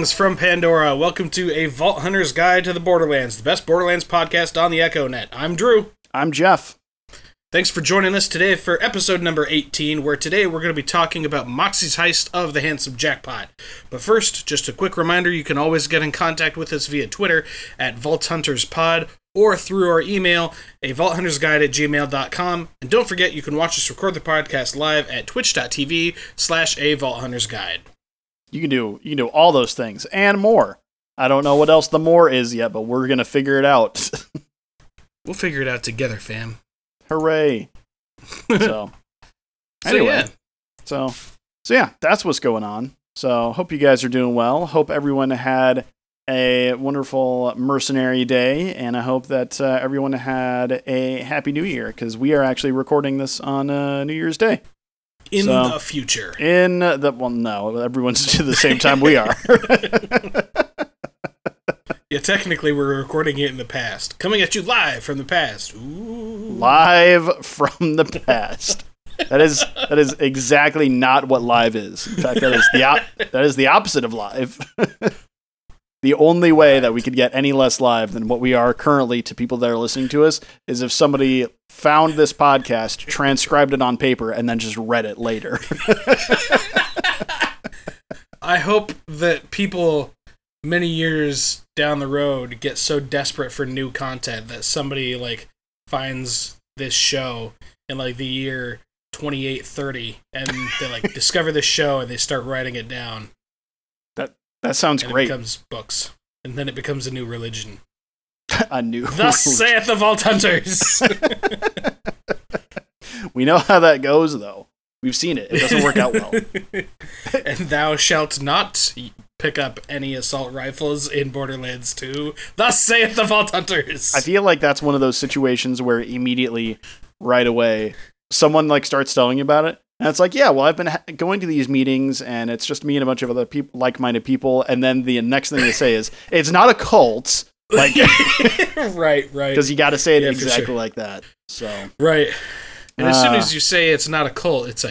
Greetings from Pandora. Welcome to A Vault Hunter's Guide to the Borderlands, the best Borderlands podcast on the Echo Net. I'm Drew. I'm Jeff. Thanks for joining us today for episode number 18, where today we're going to be talking about Moxxi's heist of the Handsome Jackpot. But first, just a quick reminder, you can always get in contact with us via Twitter at Vault Hunters Pod, or through our email, avaulthuntersguide@gmail.com. And don't forget, you can watch us record the podcast live at twitch.tv/avaulthuntersguide. You can do all those things and more. I don't know what else the more is yet, but we're going to figure it out. We'll figure it out together, fam. Hooray. So, anyway. So, yeah, that's what's going on. So, hope you guys are doing well. Hope everyone had a wonderful Mercenary Day, and I hope that everyone had a Happy New Year, because we are actually recording this on New Year's Day. The future. Well, no, everyone's to the same time we are. Yeah, technically we're recording it in the past. Coming at you live from the past. Ooh. Live from the past. That is exactly not what live is. In fact, that is the opposite of live. The only way that we could get any less live than what we are currently to people that are listening to us is if somebody found this podcast, transcribed it on paper, and then just read it later. I hope that people many years down the road get so desperate for new content that somebody finds this show in the year 2830 and they discover this show and they start writing it down. That sounds great. It becomes books, and then it becomes a new religion. A new Thus saith the Vault Hunters! We know how that goes, though. We've seen it. It doesn't work out well. And thou shalt not pick up any assault rifles in Borderlands 2. Thus saith the Vault Hunters! I feel like that's one of those situations where immediately, right away, someone starts telling you about it. And it's I've been going to these meetings, and it's just me and a bunch of other people, like-minded people. And then the next thing they say is, it's not a cult. Right. Because you got to say it exactly sure. like that. So right. And as soon as you say it's not a cult, it's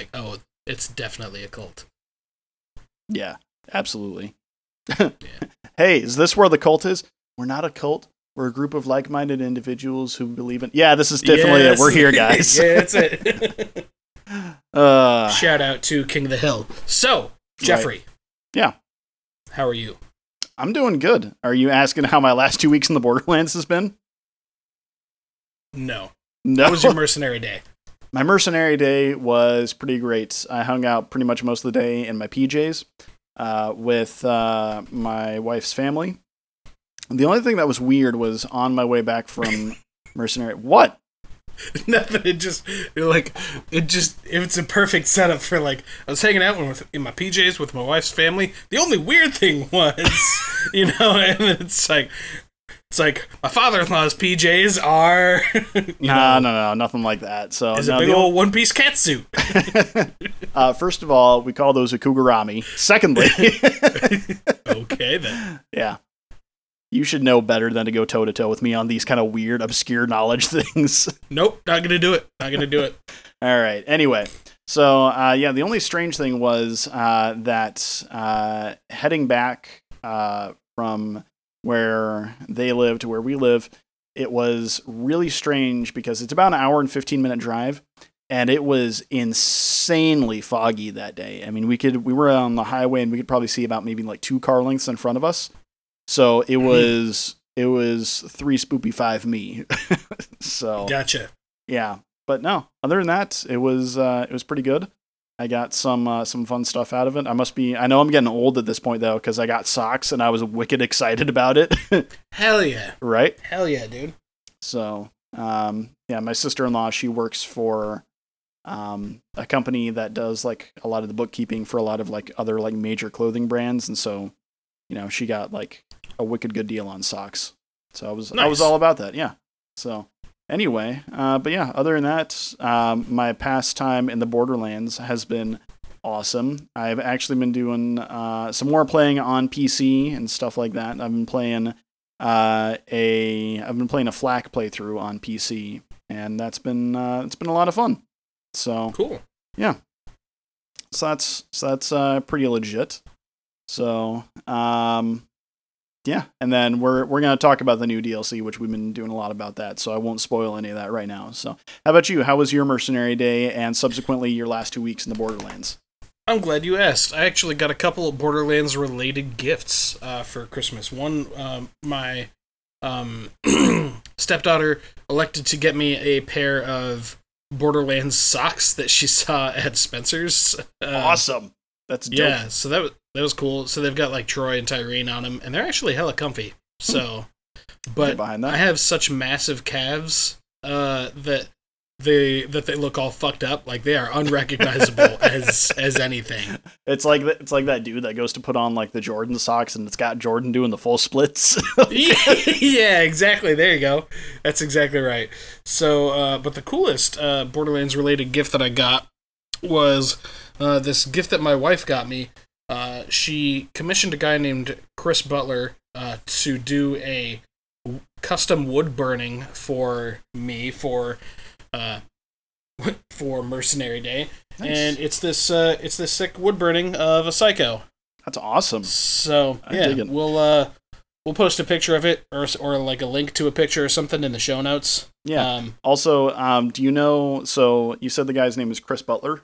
it's definitely a cult. Yeah, absolutely. Yeah. Hey, is this where the cult is? We're not a cult. We're a group of like-minded individuals who believe in... Yeah, this is definitely it. We're here, guys. Yeah, that's it. Shout out to King of the Hill. So, Jeffrey. Right. Yeah. How are you? I'm doing good. Are you asking how my last 2 weeks in the Borderlands has been? No. How was your Mercenary Day? My Mercenary Day was pretty great. I hung out pretty much most of the day in my PJs with my wife's family. The only thing that was weird was on my way back from Mercenary... What? Nothing. It's a perfect setup for I was hanging out in my PJs with my wife's family. The only weird thing was, and it's my father-in-law's PJs are. No, nothing like that. So it's a big old one-piece catsuit. First of all, we call those a kugurami. Secondly, okay then. Yeah. You should know better than to go toe-to-toe with me on these kind of weird, obscure knowledge things. Nope, not going to do it. All right, anyway. So, the only strange thing was that heading back from where they live to where we live, it was really strange because it's about an hour and 15-minute drive, and it was insanely foggy that day. I mean, we were on the highway, and we could probably see about maybe 2 car lengths in front of us. So it was 3 spoopy 5 me. So gotcha. Yeah, but no. Other than that, it was pretty good. I got some fun stuff out of it. I know I'm getting old at this point though, because I got socks and I was wicked excited about it. Hell yeah! Right? Hell yeah, dude. So my sister-in-law, she works for a company that does a lot of the bookkeeping for a lot of other major clothing brands, and so she got a wicked good deal on socks. So I was all about that. Yeah. So anyway, but yeah, other than that, my past time in the Borderlands has been awesome. I've actually been doing some more playing on PC and stuff like that. I've been playing a FLAC playthrough on PC, and that's been it's been a lot of fun. So cool. Yeah. So that's pretty legit. So, yeah. And then we're going to talk about the new DLC, which we've been doing a lot about that. So I won't spoil any of that right now. So how about you? How was your Mercenary Day and subsequently your last 2 weeks in the Borderlands? I'm glad you asked. I actually got a couple of Borderlands related gifts for Christmas. One, my stepdaughter elected to get me a pair of Borderlands socks that she saw at Spencer's. Awesome. That's dope. Yeah, so that was cool. So they've got like Troy and Tyrene on them, and they're actually hella comfy. So, but I have such massive calves that they look all fucked up. Like they are unrecognizable as anything. It's like that dude that goes to put on like the Jordan socks, and it's got Jordan doing the full splits. Yeah, exactly. There you go. That's exactly right. So, but the coolest Borderlands related gift that I got was this gift that my wife got me. She commissioned a guy named Chris Butler to do a custom wood burning for me for Mercenary Day. Nice. And it's this sick wood burning of a psycho. That's awesome. So yeah, we'll post a picture of it or like a link to a picture or something in the show notes. Yeah. Also, do you know? So you said the guy's name is Chris Butler.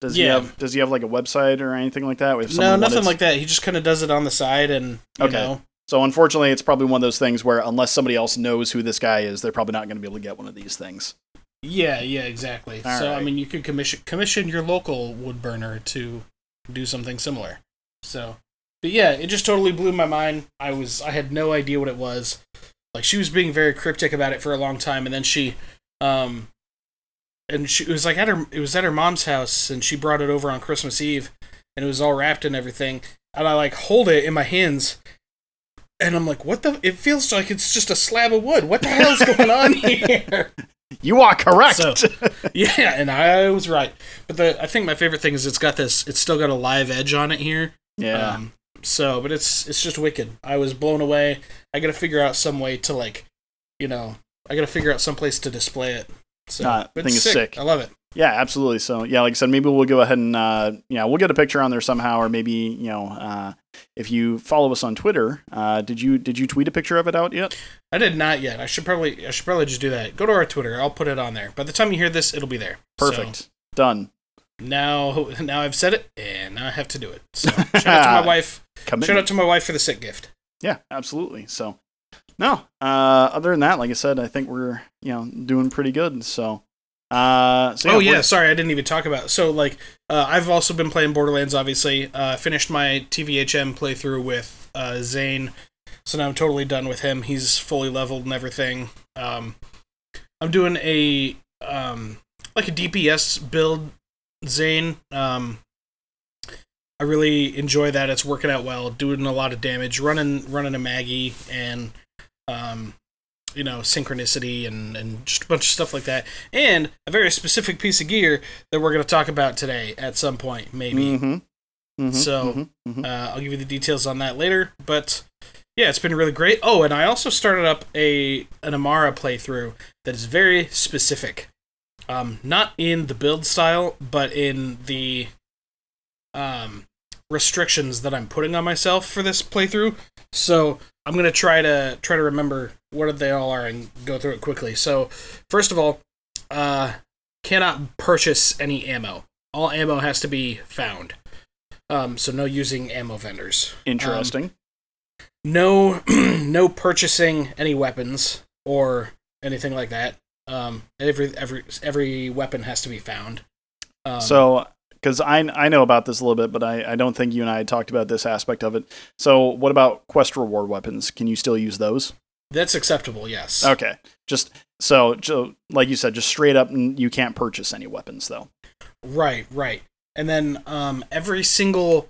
Does he have like a website or anything like that? No, nothing like that. He just kind of does it on the side, and you know. So unfortunately, it's probably one of those things where unless somebody else knows who this guy is, they're probably not going to be able to get one of these things. Yeah, exactly. All so right. I mean, you could commission your local wood burner to do something similar. So, but yeah, it just totally blew my mind. I had no idea what it was. Like she was being very cryptic about it for a long time, and then she And she, it was at her mom's house, and she brought it over on Christmas Eve, and it was all wrapped and everything. And I like hold it in my hands, and I'm like, "What the? It feels like it's just a slab of wood. What the hell's going on here?" You are correct. So, yeah, and I was right. But I think my favorite thing is it's got this. It's still got a live edge on it here. Yeah. So, but it's just wicked. I was blown away. I got to figure out some way to I got to figure out some place to display it. So thing is sick. I love it. Yeah, absolutely. So yeah, like I said, maybe we'll go ahead and we'll get a picture on there somehow, or maybe if you follow us on Twitter, did you tweet a picture of it out yet? I did not yet. I should probably just do that. Go to our Twitter. I'll put it on there. By the time you hear this, it'll be there. Perfect. So, done. Now I've said it, and now I have to do it. So shout out to my wife. Shout out to my wife for the sick gift. Yeah, absolutely. So. No, other than that, like I said, I think we're, doing pretty good. So yeah, sorry, I didn't even talk about it. So, I've also been playing Borderlands, obviously. Finished my TVHM playthrough with Zane, so now I'm totally done with him. He's fully leveled and everything. I'm doing a, a DPS build, Zane. I really enjoy that. It's working out well, doing a lot of damage, running a Maggie, and... synchronicity and just a bunch of stuff like that, and a very specific piece of gear that we're going to talk about today at some point, maybe. Mm-hmm. So I'll give you the details on that later. But yeah, it's been really great. Oh, and I also started up an Amara playthrough that is very specific, not in the build style, but in the restrictions that I'm putting on myself for this playthrough. So. I'm gonna try to remember what they all are and go through it quickly. So, first of all, cannot purchase any ammo. All ammo has to be found. So no using ammo vendors. Interesting. No purchasing any weapons or anything like that. Every weapon has to be found. Because I know about this a little bit, but I don't think you and I had talked about this aspect of it. So what about quest reward weapons? Can you still use those? That's acceptable, yes. Okay. So like you said, just straight up, you can't purchase any weapons, though. Right. And then every single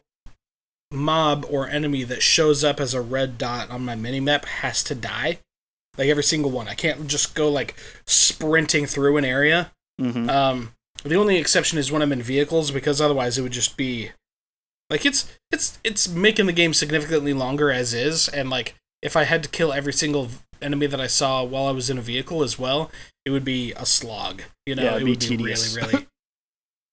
mob or enemy that shows up as a red dot on my minimap has to die. Like, every single one. I can't just go, sprinting through an area. Mm-hmm. The only exception is when I'm in vehicles, because otherwise it would just be... it's making the game significantly longer as is, and, if I had to kill every single enemy that I saw while I was in a vehicle as well, it would be a slog. Yeah, it would be tedious. Really, really...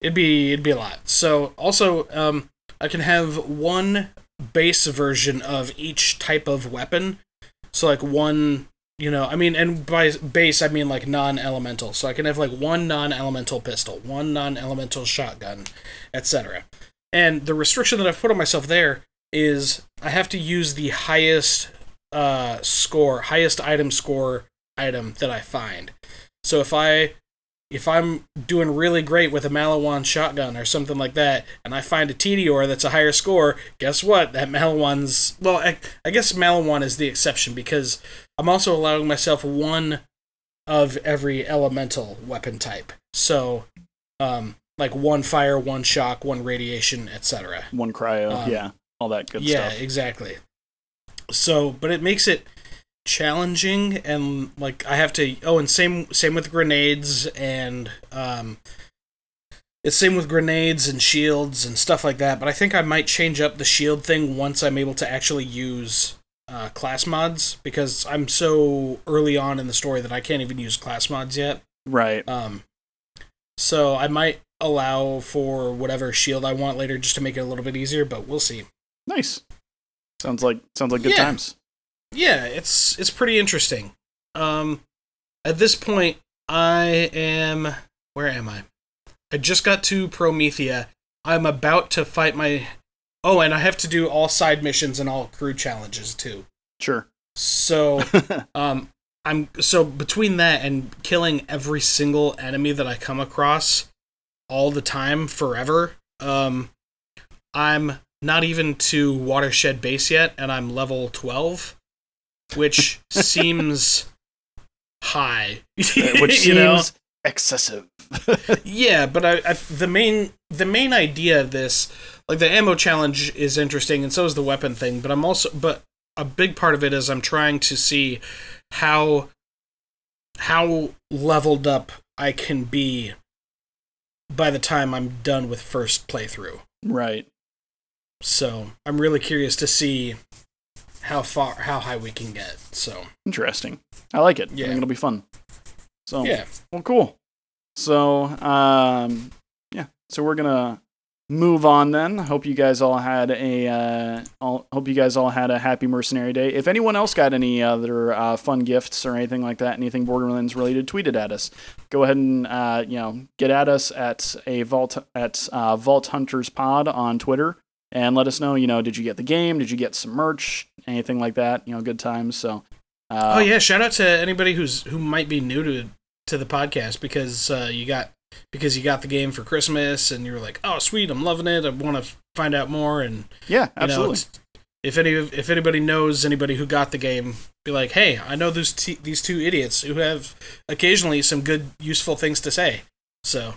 It'd be a lot. So, also, I can have one base version of each type of weapon. So, like, one, you know, I mean, and by base, I mean, like, non-elemental. So I can have, like, one non-elemental pistol, one non-elemental shotgun, etc. And the restriction that I've put on myself there is I have to use the highest highest item score item that I find. So if I'm doing really great with a Maliwan shotgun or something like that, and I find a Meteor that's a higher score, guess what? That Maliwan's... Well, I guess Maliwan is the exception, because I'm also allowing myself one of every elemental weapon type. So, like one fire, one shock, one radiation, etc. One cryo, all that good stuff. Yeah, exactly. So, but it makes it challenging, and like I have to and same with grenades, and it's same with grenades and shields and stuff like that, but I think I might change up the shield thing once I'm able to actually use class mods, because I'm so early on in the story that I can't even use class mods yet. Right. So I might allow for whatever shield I want later just to make it a little bit easier, but we'll see. Nice. Sounds like good times. Yeah, it's pretty interesting. At this point, I am... Where am I? I just got to Promethea. I'm about to fight my... Oh, and I have to do all side missions and all crew challenges, too. Sure. So, So between that and killing every single enemy that I come across all the time, forever, I'm not even to Watershed Base yet, and I'm level 12, which seems high. Which you know? Seems excessive. Yeah, but the main idea of this, like the ammo challenge, is interesting, and so is the weapon thing. But a big part of it is I'm trying to see how leveled up I can be by the time I'm done with first playthrough. Right. So I'm really curious to see how high we can get. So interesting. I like it. Yeah. I think it'll be fun. So yeah. Well, cool. So so we're gonna move on then. Hope you guys all had a happy Mercenary Day. If anyone else got any other fun gifts or anything like that, anything Borderlands related, tweet it at us. Go ahead and get at us at Vault Hunters Pod on Twitter. And let us know, did you get the game? Did you get some merch? Anything like that? Good times. So, shout out to anybody who might be new to the podcast because you got the game for Christmas and you were like, oh sweet, I'm loving it. I want to find out more. And yeah, absolutely. If anybody knows anybody who got the game, be like, hey, I know these two idiots who have occasionally some good useful things to say. So,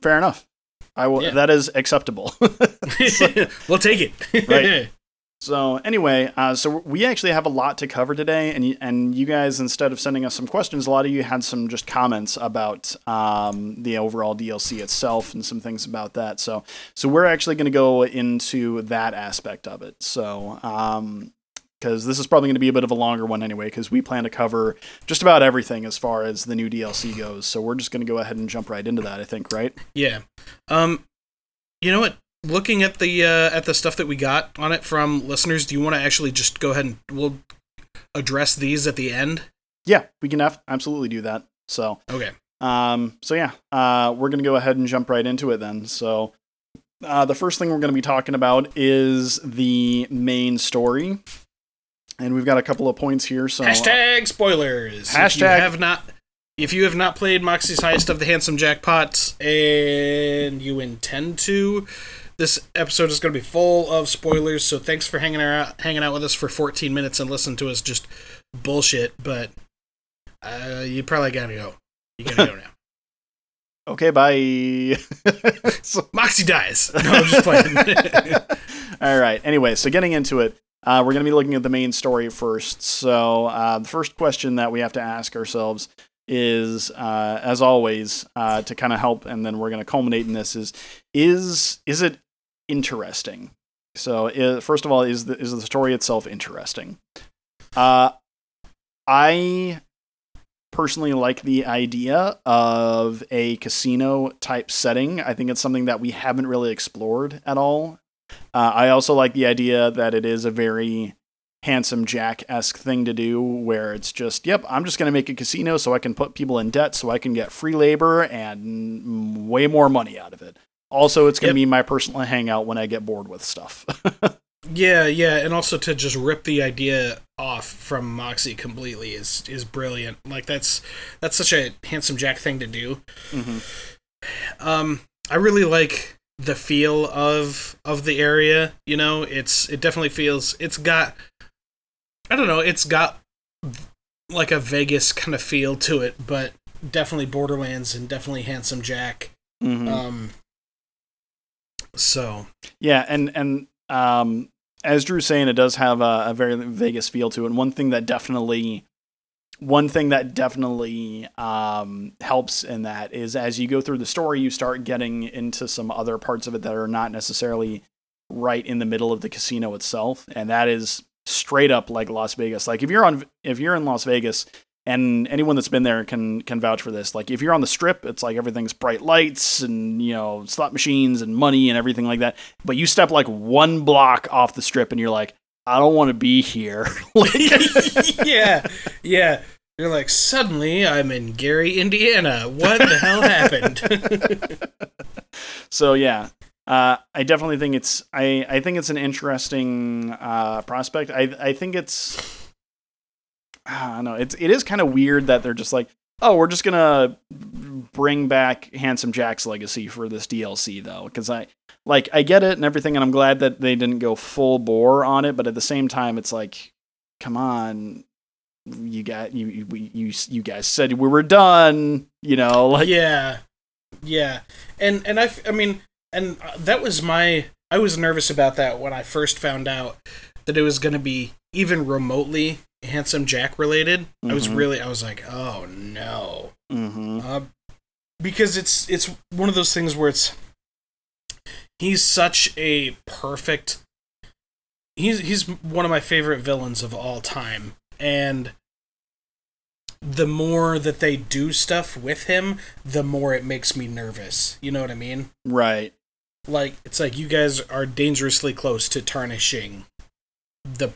fair enough. I will. Yeah. That is acceptable. We'll take it. Right. So anyway, so we actually have a lot to cover today, and you guys, instead of sending us some questions, a lot of you had some just comments about the overall DLC itself and some things about that. So we're actually going to go into that aspect of it. So. Because this is probably going to be a bit of a longer one anyway, because we plan to cover just about everything as far as the new DLC goes. So we're just going to go ahead and jump right into that, I think, right? Yeah. You know what? Looking at the stuff that we got on it from listeners, do you want to actually just go ahead and we'll address these at the end? Yeah, we can absolutely do that. So okay. We're going to go ahead and jump right into it then. So the first thing we're going to be talking about is the main story. And we've got a couple of points here. So hashtag spoilers. Hashtag. If you have not played Moxxi's Heist of the Handsome Jackpot and you intend to, this episode is going to be full of spoilers. So thanks for hanging out with us for 14 minutes and listen to us just bullshit. But you probably gotta go. You gotta go now. Okay, bye. Moxxi dies. No, I'm just playing. All right. Anyway, so getting into it. We're going to be looking at the main story first. So the first question that we have to ask ourselves is, as always, to kind of help, and then we're going to culminate in this, is it interesting? So first of all, is the story itself interesting? I personally like the idea of a casino-type setting. I think it's something that we haven't really explored at all. I also like the idea that it is a very Handsome Jack-esque thing to do, where it's just, yep, I'm just going to make a casino so I can put people in debt so I can get free labor and way more money out of it. Also, it's going to be my personal hangout when I get bored with stuff. Yeah, and also to just rip the idea off from Moxxi completely is brilliant. Like, that's such a Handsome Jack thing to do. Mm-hmm. I really like the feel of the area. You know, it definitely feels, it's got, I don't know, it's got like a Vegas kind of feel to it, but definitely Borderlands and definitely Handsome Jack. Mm-hmm. So yeah, and as Drew's saying, it does have a very Vegas feel to it. And one thing that definitely helps in that is as you go through the story, you start getting into some other parts of it that are not necessarily right in the middle of the casino itself, and that is straight up like Las Vegas. Like if you're in Las Vegas, and anyone that's been there can vouch for this. Like if you're on the Strip, it's like everything's bright lights and, you know, slot machines and money and everything like that. But you step like one block off the Strip and you're like, I don't want to be here. Yeah. You're like, suddenly I'm in Gary, Indiana. What the hell happened? So yeah, I definitely think I think it's an interesting prospect. I think it's, I don't know, it is kind of weird that they're just like, oh, we're just gonna bring back Handsome Jack's legacy for this DLC though, because I get it and everything, and I'm glad that they didn't go full bore on it, but at the same time it's like, come on, you guys said we were done, you know, like yeah, and I mean, that was I was nervous about that when I first found out that it was gonna be even remotely Handsome Jack related. Mm-hmm. I was like, oh no. Mm-hmm. Because it's one of those things where he's such a perfect, he's one of my favorite villains of all time, and the more that they do stuff with him, the more it makes me nervous. You know what I mean? Right. Like, it's like, you guys are dangerously close to tarnishing the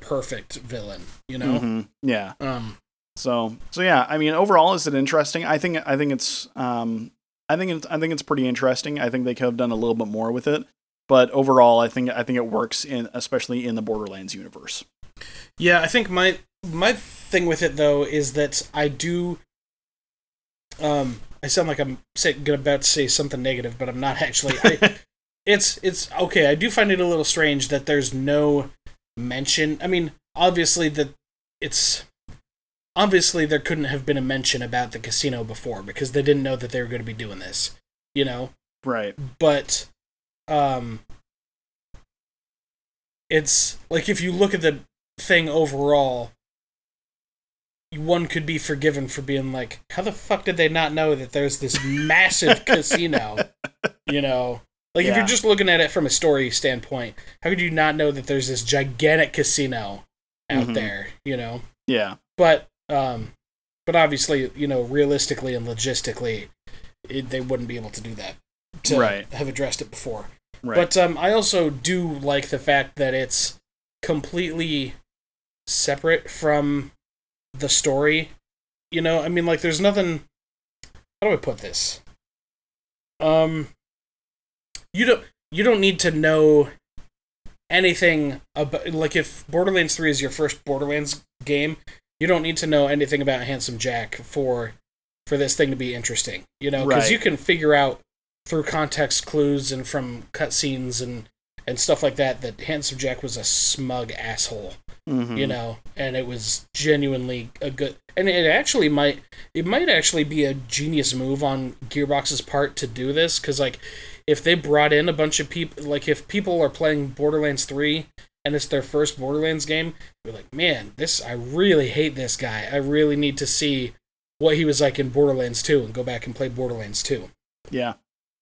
perfect villain, you know? Mm-hmm. Yeah. So yeah, I mean, overall, is it interesting? I think it's pretty interesting. I think they could have done a little bit more with it, but overall, I think it works especially in the Borderlands universe. Yeah. I think my thing with it though, is that I do, I sound like I'm about to say something negative, but I'm not actually. It's okay. I do find it a little strange that there's no mention. I mean, obviously there couldn't have been a mention about the casino before, because they didn't know that they were going to be doing this, you know? Right. But it's like, if you look at the thing overall, one could be forgiven for being like, how the fuck did they not know that there's this massive casino, you know? Like, If you're just looking at it from a story standpoint, how could you not know that there's this gigantic casino out there, you know? Yeah. But obviously, you know, realistically and logistically, they wouldn't be able to do that, to have addressed it before. Right. But I also do like the fact that it's completely separate from the story, you know? I mean, like, there's nothing... How do I put this? You don't need to know anything about, like, if Borderlands 3 is your first Borderlands game, you don't need to know anything about Handsome Jack for this thing to be interesting, you know, because you can figure out through context clues and from cutscenes and stuff like that Handsome Jack was a smug asshole, you know, and it was genuinely a good, and it might actually be a genius move on Gearbox's part to do this, because like, if they brought in a bunch of people, like if people are playing Borderlands 3 and it's their first Borderlands game, they're like, man, I really hate this guy. I really need to see what he was like in Borderlands 2 and go back and play Borderlands 2. Yeah.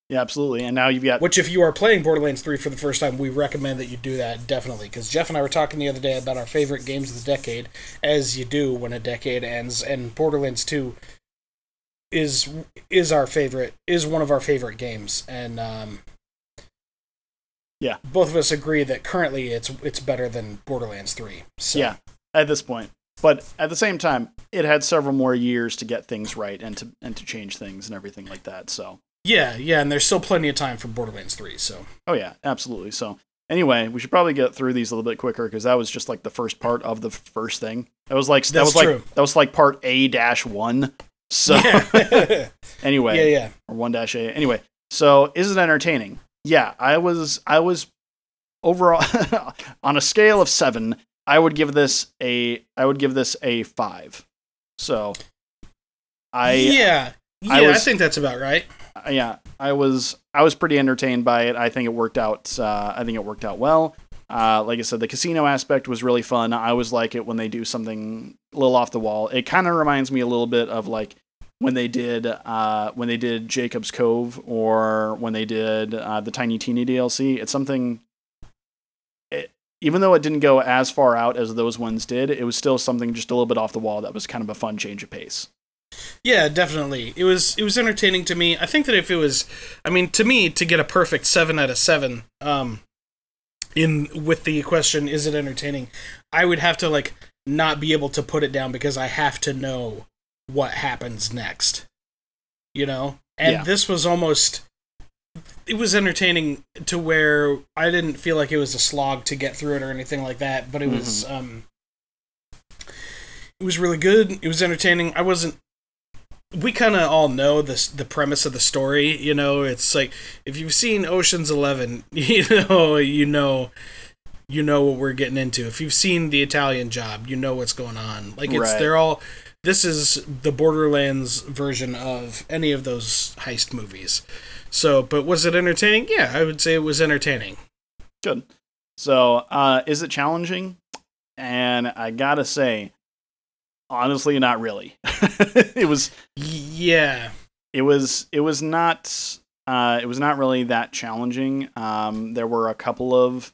Yeah, absolutely. And now you've got... Which, if you are playing Borderlands 3 for the first time, we recommend that you do that, definitely. Because Jeff and I were talking the other day about our favorite games of the decade, as you do when a decade ends, and Borderlands 2... is one of our favorite games, and Yeah. Both of us agree that currently it's better than Borderlands 3. So. Yeah, at this point. But at the same time, it had several more years to get things right and to change things and everything like that. So yeah, and there's still plenty of time for Borderlands 3. So oh yeah, absolutely. So anyway, we should probably get through these a little bit quicker because that was just like the first part of the first thing. That was like part A-1. So yeah. Anyway, yeah, or 1-A. Anyway, so is it entertaining? Yeah, I was overall on a scale of 7. I would give this a 5. So I think that's about right. Yeah, I was pretty entertained by it. I think it worked out well. Like I said, the casino aspect was really fun. I always like it when they do something a little off the wall. It kind of reminds me a little bit of like when they did Jacob's Cove or when they did the Tiny Teeny DLC. It's something. Even though it didn't go as far out as those ones did, it was still something just a little bit off the wall that was kind of a fun change of pace. Yeah, definitely. It was entertaining to me. I think that if it was, I mean, to me, to get a perfect 7 out of 7, with the question, is it entertaining? I would have to like not be able to put it down because I have to know what happens next, you know? And yeah. This was almost... It was entertaining to where I didn't feel like it was a slog to get through it or anything like that, but it was it was really good. It was entertaining. We kind of all know the premise of the story, you know. It's like if you've seen Ocean's 11, you know what we're getting into. If you've seen The Italian Job, you know what's going on. Like it's right. They're all this is the Borderlands version of any of those heist movies. So, but was it entertaining? Yeah, I would say it was entertaining. Good. So, is it challenging? And I gotta say, honestly, not really. It was. Yeah. It was not. It was not really that challenging. There were a couple of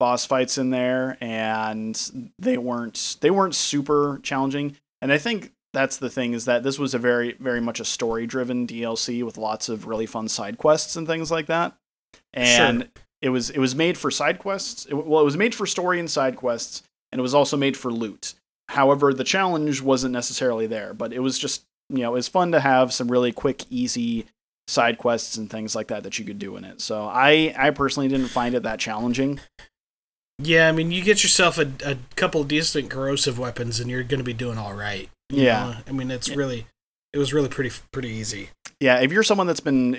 boss fights in there, and they weren't super challenging. And I think. That's the thing, is that this was a very, very much a story-driven DLC with lots of really fun side quests and things like that. And sure. It was made for side quests. It was made for story and side quests, and it was also made for loot. However, the challenge wasn't necessarily there, but it was just, you know, it was fun to have some really quick, easy side quests and things like that you could do in it. So I personally didn't find it that challenging. Yeah, I mean, you get yourself a couple decent corrosive weapons, and you're going to be doing all right. You know? I mean, it was really pretty easy. Yeah, if you're someone that's been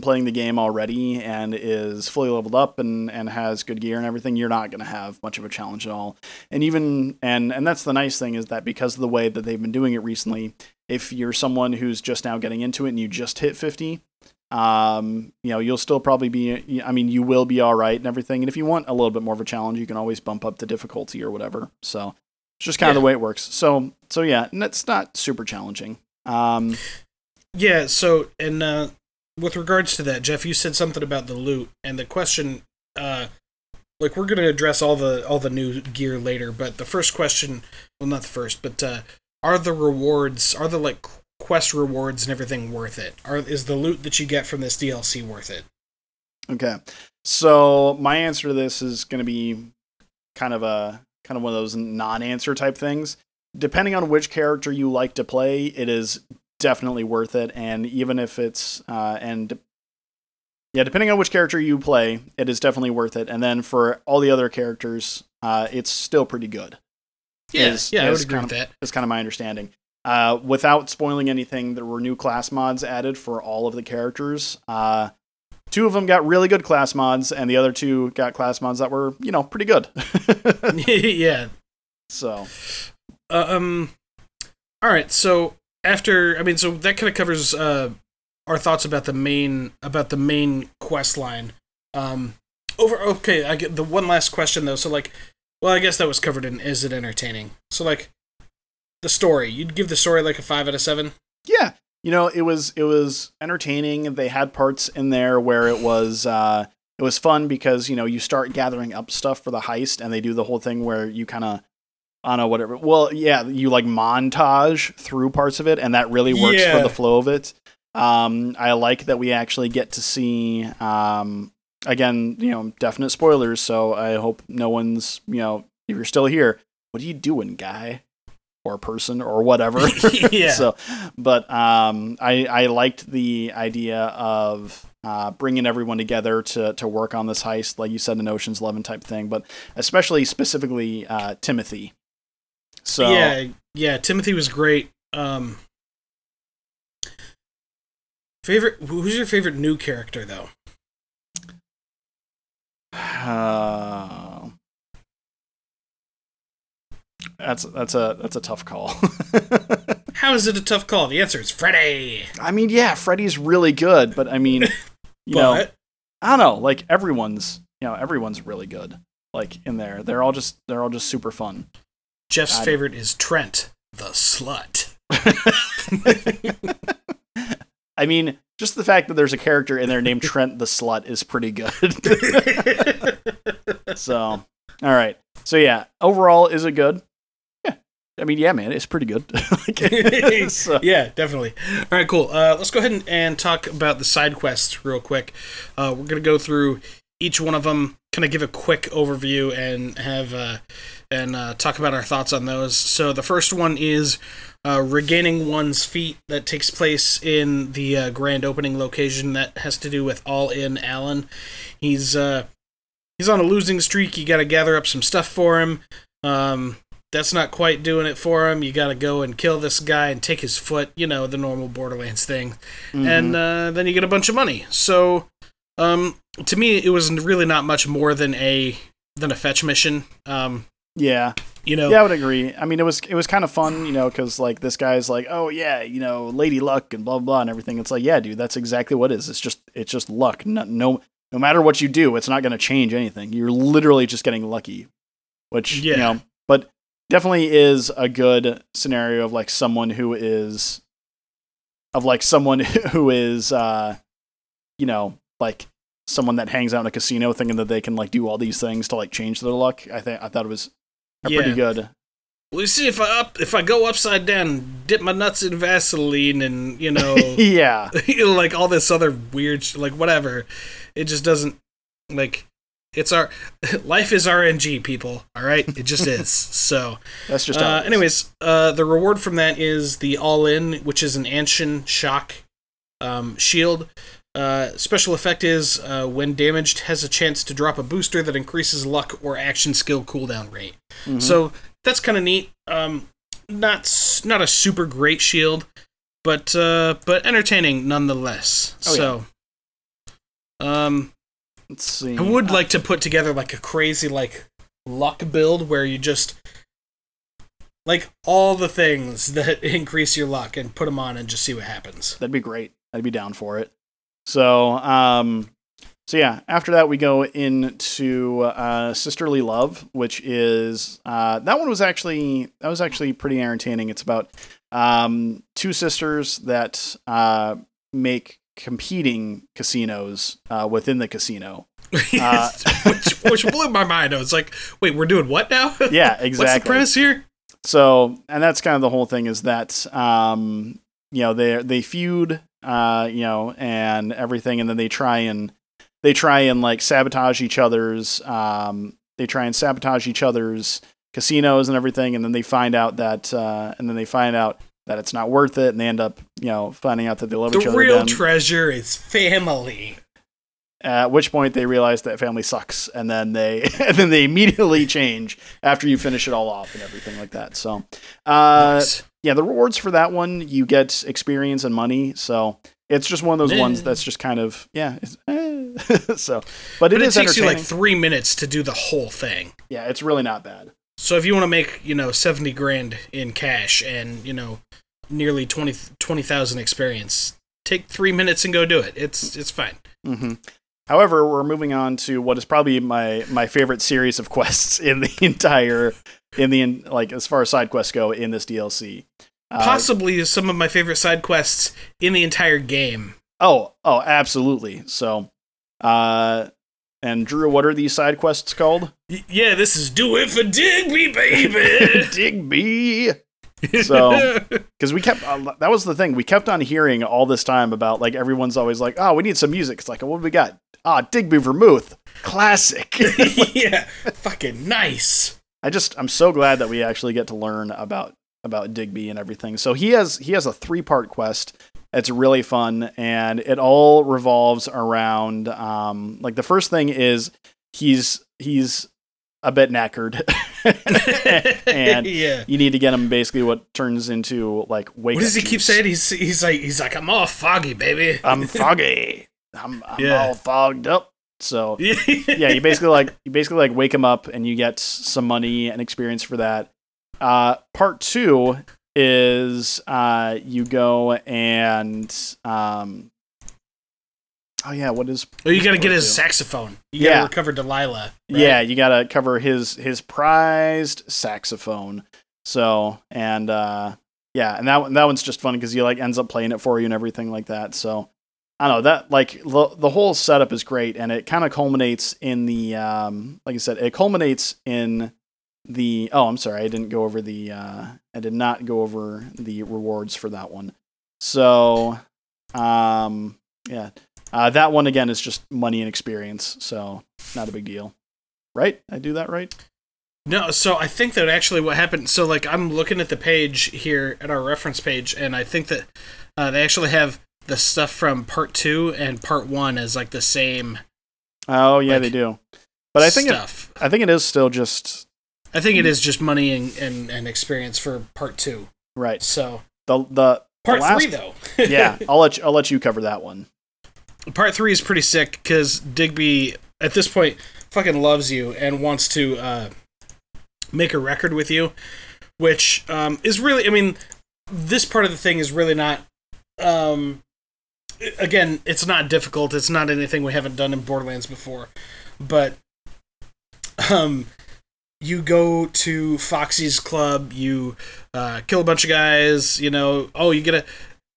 playing the game already and is fully leveled up and has good gear and everything, you're not going to have much of a challenge at all. And even and that's the nice thing, is that because of the way that they've been doing it recently, if you're someone who's just now getting into it and you just hit 50, you know, you'll still probably be, I mean, you will be all right and everything. And if you want a little bit more of a challenge, you can always bump up the difficulty or whatever. So. It's just kind of the way it works. So yeah, and it's not super challenging. Yeah. So, and with regards to that, Jeff, you said something about the loot and the question. Like, we're going to address all the new gear later, but the first question, well, not the first, but are the rewards, are the like quest rewards and everything worth it? Is the loot that you get from this DLC worth it? Okay. So my answer to this is going to be kind of one of those non-answer type things. Depending on which character you like to play, it is definitely worth it. And even if it's, depending on which character you play, it is definitely worth it. And then for all the other characters, it's still pretty good. Yeah, I would agree with that. That's kind of my understanding. Without spoiling anything, there were new class mods added for all of the characters. Two of them got really good class mods, and the other two got class mods that were, you know, pretty good. Yeah. So. All right. So so that kind of covers our thoughts about the main quest line. Okay. I get the one last question though. So like, well, I guess that was covered in is it entertaining? So like, the story. You'd give the story like a 5 out of 7. Yeah. You know, it was entertaining. They had parts in there where it was fun because, you know, you start gathering up stuff for the heist, and they do the whole thing where you kind of, I don't know, whatever. Well, yeah, you like montage through parts of it, and that really works for the flow of it. I like that we actually get to see again, you know, definite spoilers, so I hope no one's, you know, if you're still here, what are you doing, guy? Or person, or whatever. Yeah. So, but I liked the idea of bringing everyone together to work on this heist, like you said, an Ocean's 11 type thing, but specifically Timothy. So yeah, Timothy was great. Who's your favorite new character though? That's a tough call. How is it a tough call? The answer is Freddy. I mean, yeah, Freddy's really good, but I mean, you know, I don't know. Like everyone's really good. Like in there, they're all just super fun. Jeff's favorite is Trent, the slut. I mean, just the fact that there's a character in there named Trent the slut is pretty good. So, all right. So yeah, overall, is it good? I mean, yeah, man, it's pretty good. So. Yeah, definitely. All right, cool. Let's go ahead and talk about the side quests real quick. We're going to go through each one of them, kind of give a quick overview and talk about our thoughts on those. So the first one is regaining one's feet. That takes place in the grand opening location. That has to do with All In Alan. He's on a losing streak. You got to gather up some stuff for him. That's not quite doing it for him. You got to go and kill this guy and take his foot, you know, the normal Borderlands thing. Mm-hmm. And then you get a bunch of money. So to me, it was really not much more than a fetch mission. Yeah. You know, yeah, I would agree. I mean, it was kind of fun, you know, because like this guy's like, oh, yeah, you know, lady luck and blah, blah, and everything. It's like, yeah, dude, that's exactly what it is. It's just luck. No matter what you do, it's not going to change anything. You're literally just getting lucky, which, yeah. You know, but definitely is a good scenario of like someone who is you know, like someone that hangs out in a casino thinking that they can like do all these things to like change their luck. I thought it was pretty good. Well, you see, if I go upside down and dip my nuts in Vaseline and, you know, yeah, like all this other weird like whatever, it just doesn't like. It's life is RNG, people. All right, it just is. So that's just how it is. Anyways. The reward from that is the All In, which is an Anshin shock shield. Special effect is when damaged, has a chance to drop a booster that increases luck or action skill cooldown rate. Mm-hmm. So that's kind of neat. Not a super great shield, but entertaining nonetheless. Oh, so. Yeah. Let's see. I would like to put together like a crazy like luck build where you just like all the things that increase your luck and put them on and just see what happens. That'd be great. I'd be down for it. So, so yeah, after that we go into Sisterly Love, which is that one was actually pretty entertaining. It's about two sisters that make competing casinos within the casino, which blew my mind. I was like, wait, we're doing what now? Yeah, exactly. What's the premise here? So, and that's kind of the whole thing, is that you know, they feud, you know, and everything, and then they try and like sabotage each other's casinos and everything, and then they find out that that it's not worth it, and they end up, you know, finding out that they love each other. The real treasure is family. At which point they realize that family sucks, and then they immediately change after you finish it all off and everything like that. So, nice. Yeah, the rewards for that one, you get experience and money. So it's just one of those ones that's just kind of, yeah. So, but it takes you like 3 minutes to do the whole thing. Yeah, it's really not bad. So if you want to make, you know, $70,000 in cash and, you know, nearly 20,000 experience, take 3 minutes and go do it. It's fine. Mm-hmm. However, we're moving on to what is probably my favorite series of quests in the entire, as far as side quests go in this DLC. Possibly some of my favorite side quests in the entire game. Oh, absolutely. So, and Drew, what are these side quests called? Yeah, this is Do It for Digby, baby! Digby! So, because we kept, that was the thing, we kept on hearing all this time about, like, everyone's always like, oh, we need some music. It's like, what do we got? Digby Vermouth. Classic. Yeah. Fucking nice. I'm so glad that we actually get to learn about Digby and everything. So he has a 3-part quest. It's really fun, and it all revolves around like the first thing is he's a bit knackered. And you need to get him basically what turns into like wake up. What does he keep saying? He's like I'm all foggy, baby. I'm foggy. I'm all fogged up. So yeah, you basically wake him up, and you get some money and experience for that. Part 2 is you go and you gotta get his saxophone. You gotta recover Delilah. Right? Yeah, you gotta cover his prized saxophone. So and and that one's just fun because he like ends up playing it for you and everything like that. So I don't know that like the whole setup is great, and it kind of culminates in the like I said, it culminates in the I'm sorry, I did not go over the rewards for that one. So that one again is just money and experience, so not a big deal, right? I do that right? No, so I think that actually what happened. So like I'm looking at the page here at our reference page, and I think that they actually have the stuff from part 2 and part 1 as like the same. Oh yeah, like, they do. But I think it is just money and experience for part 2. Right. So the part 3 though. Yeah, I'll let you cover that one. Part 3 is pretty sick because Digby at this point fucking loves you and wants to make a record with you, which is really. I mean, this part of the thing is really not. Again, it's not difficult. It's not anything we haven't done in Borderlands before, but you go to Foxy's club. You kill a bunch of guys. You know. Oh, you get a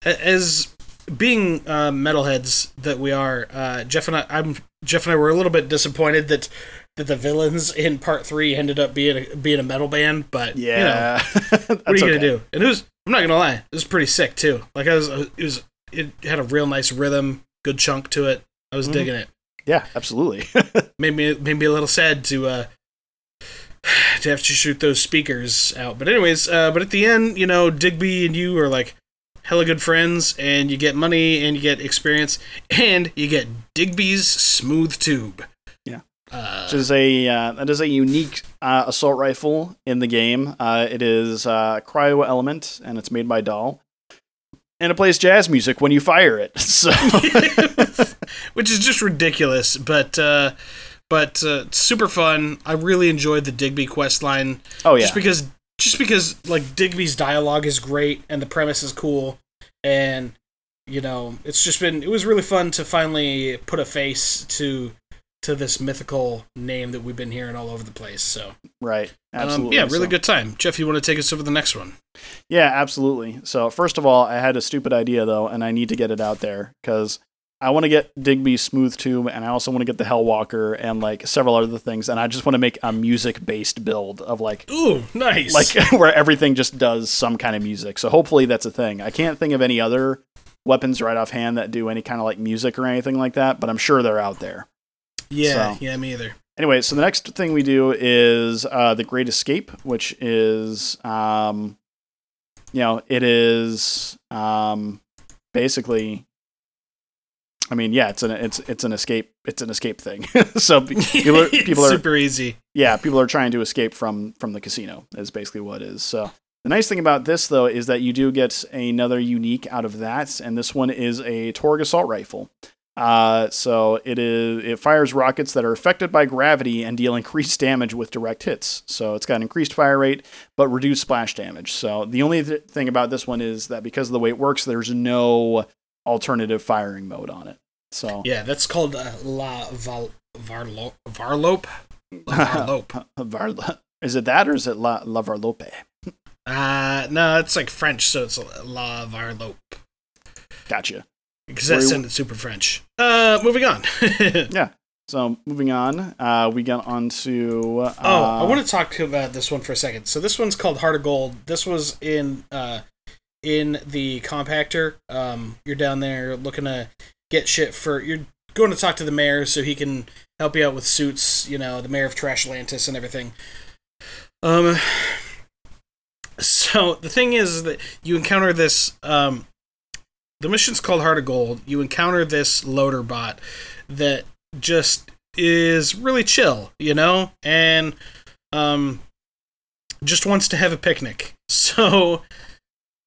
as. Being metalheads that we are, Jeff and I were a little bit disappointed that the villains in part 3 ended up being a metal band, but yeah, you know, what are you gonna do? And I'm not gonna lie, it was pretty sick too. Like it had a real nice rhythm, good chunk to it. I was digging it. Yeah, absolutely. made me a little sad to have to shoot those speakers out. But anyways, but at the end, you know, Digby and you are like hella good friends, and you get money, and you get experience, and you get Digby's smooth tube. Yeah, which is a unique assault rifle in the game. It is cryo element, and it's made by Dahl, and it plays jazz music when you fire it. So, which is just ridiculous, but super fun. I really enjoyed the Digby quest line. Oh yeah, just because like Digby's dialogue is great and the premise is cool, and you know, it was really fun to finally put a face to this mythical name that we've been hearing all over the place. So right, absolutely. Really good time. Jeff, you want to take us over the next one? Yeah, absolutely. So first of all, I had a stupid idea though, and I need to get it out there because I want to get Digby's smooth tube, and I also want to get the Hellwalker and like several other things, and I just want to make a music-based build of like, ooh, nice, like where everything just does some kind of music. So hopefully that's a thing. I can't think of any other weapons right offhand that do any kind of like music or anything like that, but I'm sure they're out there. Yeah, so. Yeah, me either. Anyway, so the next thing we do is the Great Escape, which is, it is basically. I mean, yeah, it's an escape thing. So people are super easy. Yeah, people are trying to escape from the casino is basically what it is. So the nice thing about this though is that you do get another unique out of that, and this one is a Torgue assault rifle. So it fires rockets that are affected by gravity and deal increased damage with direct hits. So it's got an increased fire rate, but reduced splash damage. So the only thing about this one is that because of the way it works, there's no alternative firing mode on it. So yeah, that's called Varlope. Is it that, or is it La Varlope? No, it's like French, so it's La Varlope. Gotcha. Because that sounded super French. Moving on. Yeah. So moving on, we got on to. I want to talk about this one for a second. So this one's called Heart of Gold. This was in the compactor. You're down there looking to get shit for you're going to talk to the mayor so he can help you out with suits, you know, the mayor of Trash Atlantis and everything. So the thing is that you encounter this, the mission's called Heart of Gold. You encounter this loader bot that just is really chill, you know, and just wants to have a picnic.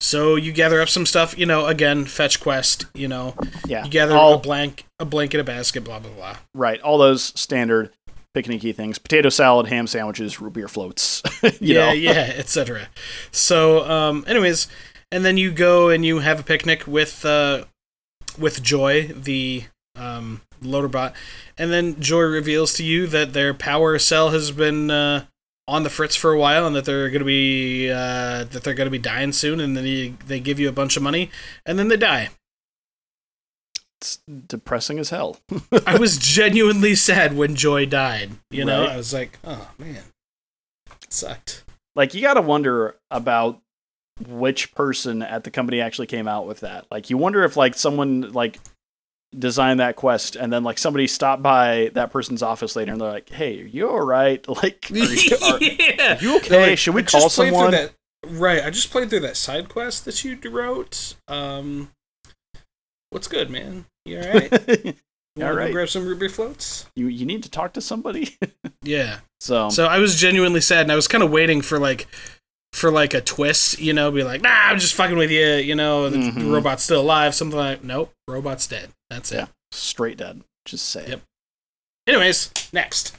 So you gather up some stuff, you know, again, fetch quest, you know. Yeah. You gather a blanket, a basket, blah, blah, blah. Right. All those standard picnicky things. Potato salad, ham sandwiches, root beer floats, you know. Yeah, etc. So, anyways, and then you go and you have a picnic with Joy, the loader bot, and then Joy reveals to you that their power cell has been... on the fritz for a while, and that they're going to be dying soon, and then they give you a bunch of money, and then they die. It's depressing as hell. I was genuinely sad when Joy died. You know, right? I was like, oh man, it sucked. Like, you got to wonder about which person at the company actually came out with that. Like, you wonder if like someone like designed that quest, and then like somebody stopped by that person's office later, and they're like, "Hey, are you all right? Like, are you okay? Like, should we call someone?" Right. I just played through that side quest that you wrote. What's good, man? You all right? All right. Grab some root beer floats. You need to talk to somebody. Yeah. So I was genuinely sad, and I was kind of waiting for a twist, you know, be like, nah, I'm just fucking with you, you know, the robot's still alive, something like, nope, robot's dead. That's it. Yeah, straight dead. Just say it. Yep. Anyways, next.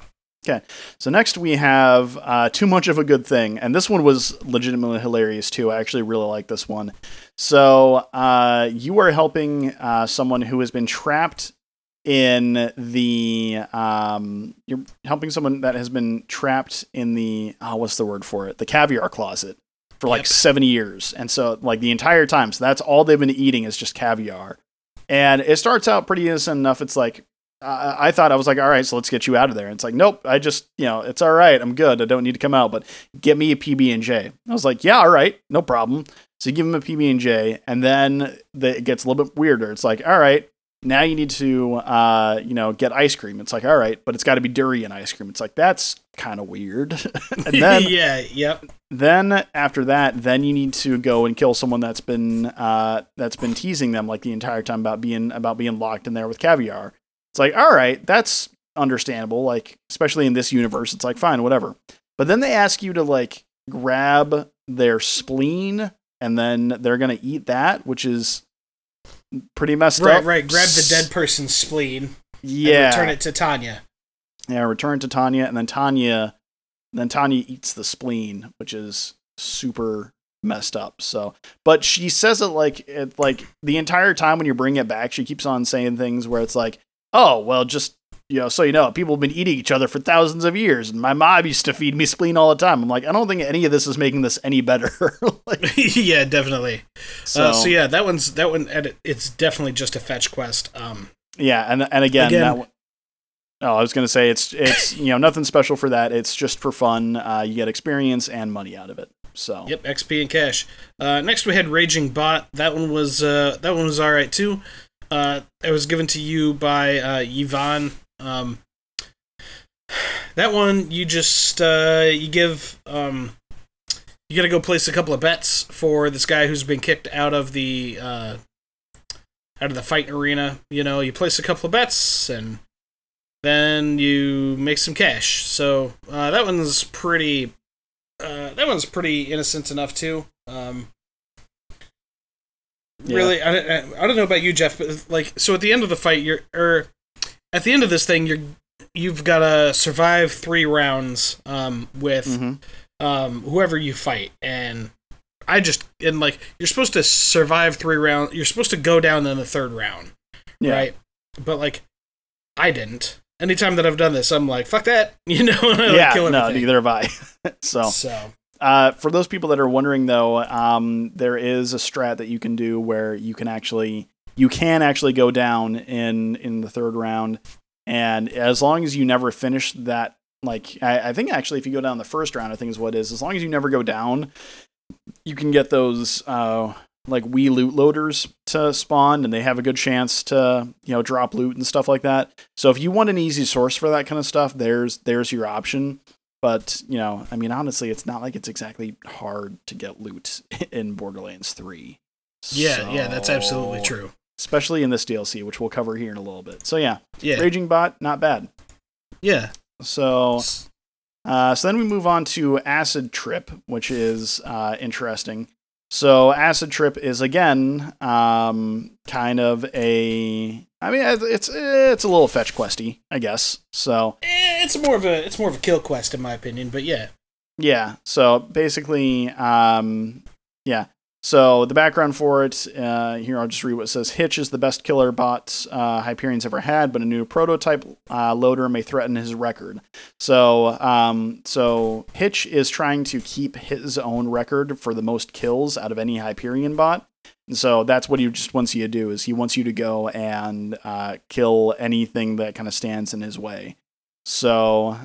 Okay, so next we have Too Much of a Good Thing, and this one was legitimately hilarious, too. I actually really like this one. So you are helping someone who has been trapped in the you're helping someone that has been trapped in the the caviar closet for like 7 years, and so like the entire time, so that's all they've been eating is just caviar. And it starts out pretty innocent enough. It's like I thought, I was like, all right, so let's get you out of there. And it's like, nope, I just, you know, it's all right, I'm good, I don't need to come out, but get me a PB&J. I was like, yeah, all right, no problem. So you give him a PB&J, and then it gets a little bit weirder. It's like, all right, now you need to, you know, get ice cream. It's like, all right, but it's got to be durian ice cream. It's like, that's kind of weird. And then, then after that, then you need to go and kill someone that's been teasing them like the entire time about being locked in there with caviar. It's like, all right, that's understandable. Like, especially in this universe, it's like, fine, whatever. But then they ask you to like grab their spleen, and then they're going to eat that, which is pretty messed up. Right. Grab the dead person's spleen. Yeah. And return it to Tanya. Yeah, return it to Tanya, and then Tanya eats the spleen, which is super messed up. So, but she says it like the entire time when you bring it back, she keeps on saying things where it's like, oh, well, just, you know, so you know, people have been eating each other for thousands of years, and my mom used to feed me spleen all the time. I'm like, I don't think any of this is making this any better. Yeah, definitely. So yeah, that one. It's definitely just a fetch quest. Yeah, and again, that one, I was gonna say it's you know, nothing special for that. It's just for fun. You get experience and money out of it. So yep, XP and cash. Next we had Raging Bot. That one was all right too. It was given to you by Yvonne. That one, you just, you give, you gotta go place a couple of bets for this guy who's been kicked out of the fight arena. You know, you place a couple of bets, and then you make some cash. So, that one's pretty innocent enough, too. Yeah. Really, I don't know about you, Jeff, but like, so at the end of the fight, at the end of this thing, you've got to survive 3 rounds with whoever you fight, and you're supposed to survive 3 rounds. You're supposed to go down in the 3rd round, right? But like, I didn't. Anytime that I've done this, I'm like, fuck that, you know? Neither have I. So. For those people that are wondering, though, there is a strat that you can do where you can actually go down in the 3rd round. And as long as you never finish that, like, I think actually if you go down the 1st round, I think is what it is. As long as you never go down, you can get those, like Wii loot loaders spawned, and they have a good chance to, you know, drop loot and stuff like that. So if you want an easy source for that kind of stuff, there's your option. But, you know, I mean, honestly, it's not like it's exactly hard to get loot in Borderlands 3. Yeah, so, yeah, that's absolutely true. Especially in this DLC, which we'll cover here in a little bit. So, yeah. Raging Bot, not bad. Yeah. So then we move on to Acid Trip, which is interesting. So Acid Trip is, again, kind of a... I mean, it's a little fetch questy, I guess. So it's more of a kill quest, in my opinion. But yeah. So basically, yeah. So the background for it here, I'll just read what it says. Hitch is the best killer bot Hyperion's ever had, but a new prototype loader may threaten his record. So Hitch is trying to keep his own record for the most kills out of any Hyperion bot. And so that's what he just wants you to do, is he wants you to go and kill anything that kind of stands in his way. So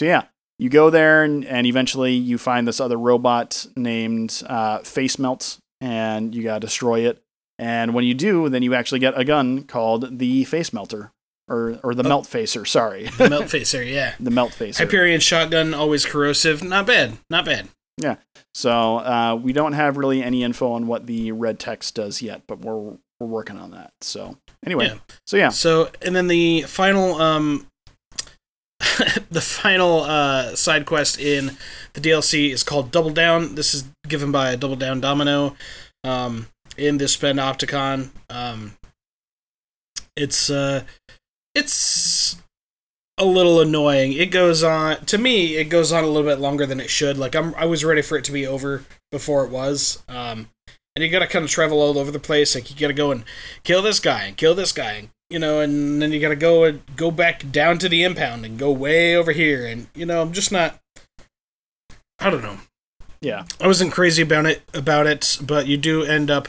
yeah, you go there and eventually you find this other robot named Face Melt, and you got to destroy it. And when you do, then you actually get a gun called the Face Melter or the Melt Facer. Sorry. The Melt Facer. Yeah. The Melt Facer. Hyperion shotgun, always corrosive. Not bad. Yeah. So we don't have really any info on what the red text does yet, but we're working on that. So anyway, yeah. So and then the final side quest in the DLC is called Double Down. This is given by Double Down Domino in the Spend Opticon. It's a little annoying. It goes on a little bit longer than it should. Like I was ready for it to be over before it was. And you gotta kind of travel all over the place. Like you gotta go and kill this guy and kill this guy, and, you know, and then you gotta go back down to the impound and go way over here. And, you know, I'm just not, I don't know. Yeah. I wasn't crazy about it, but you do end up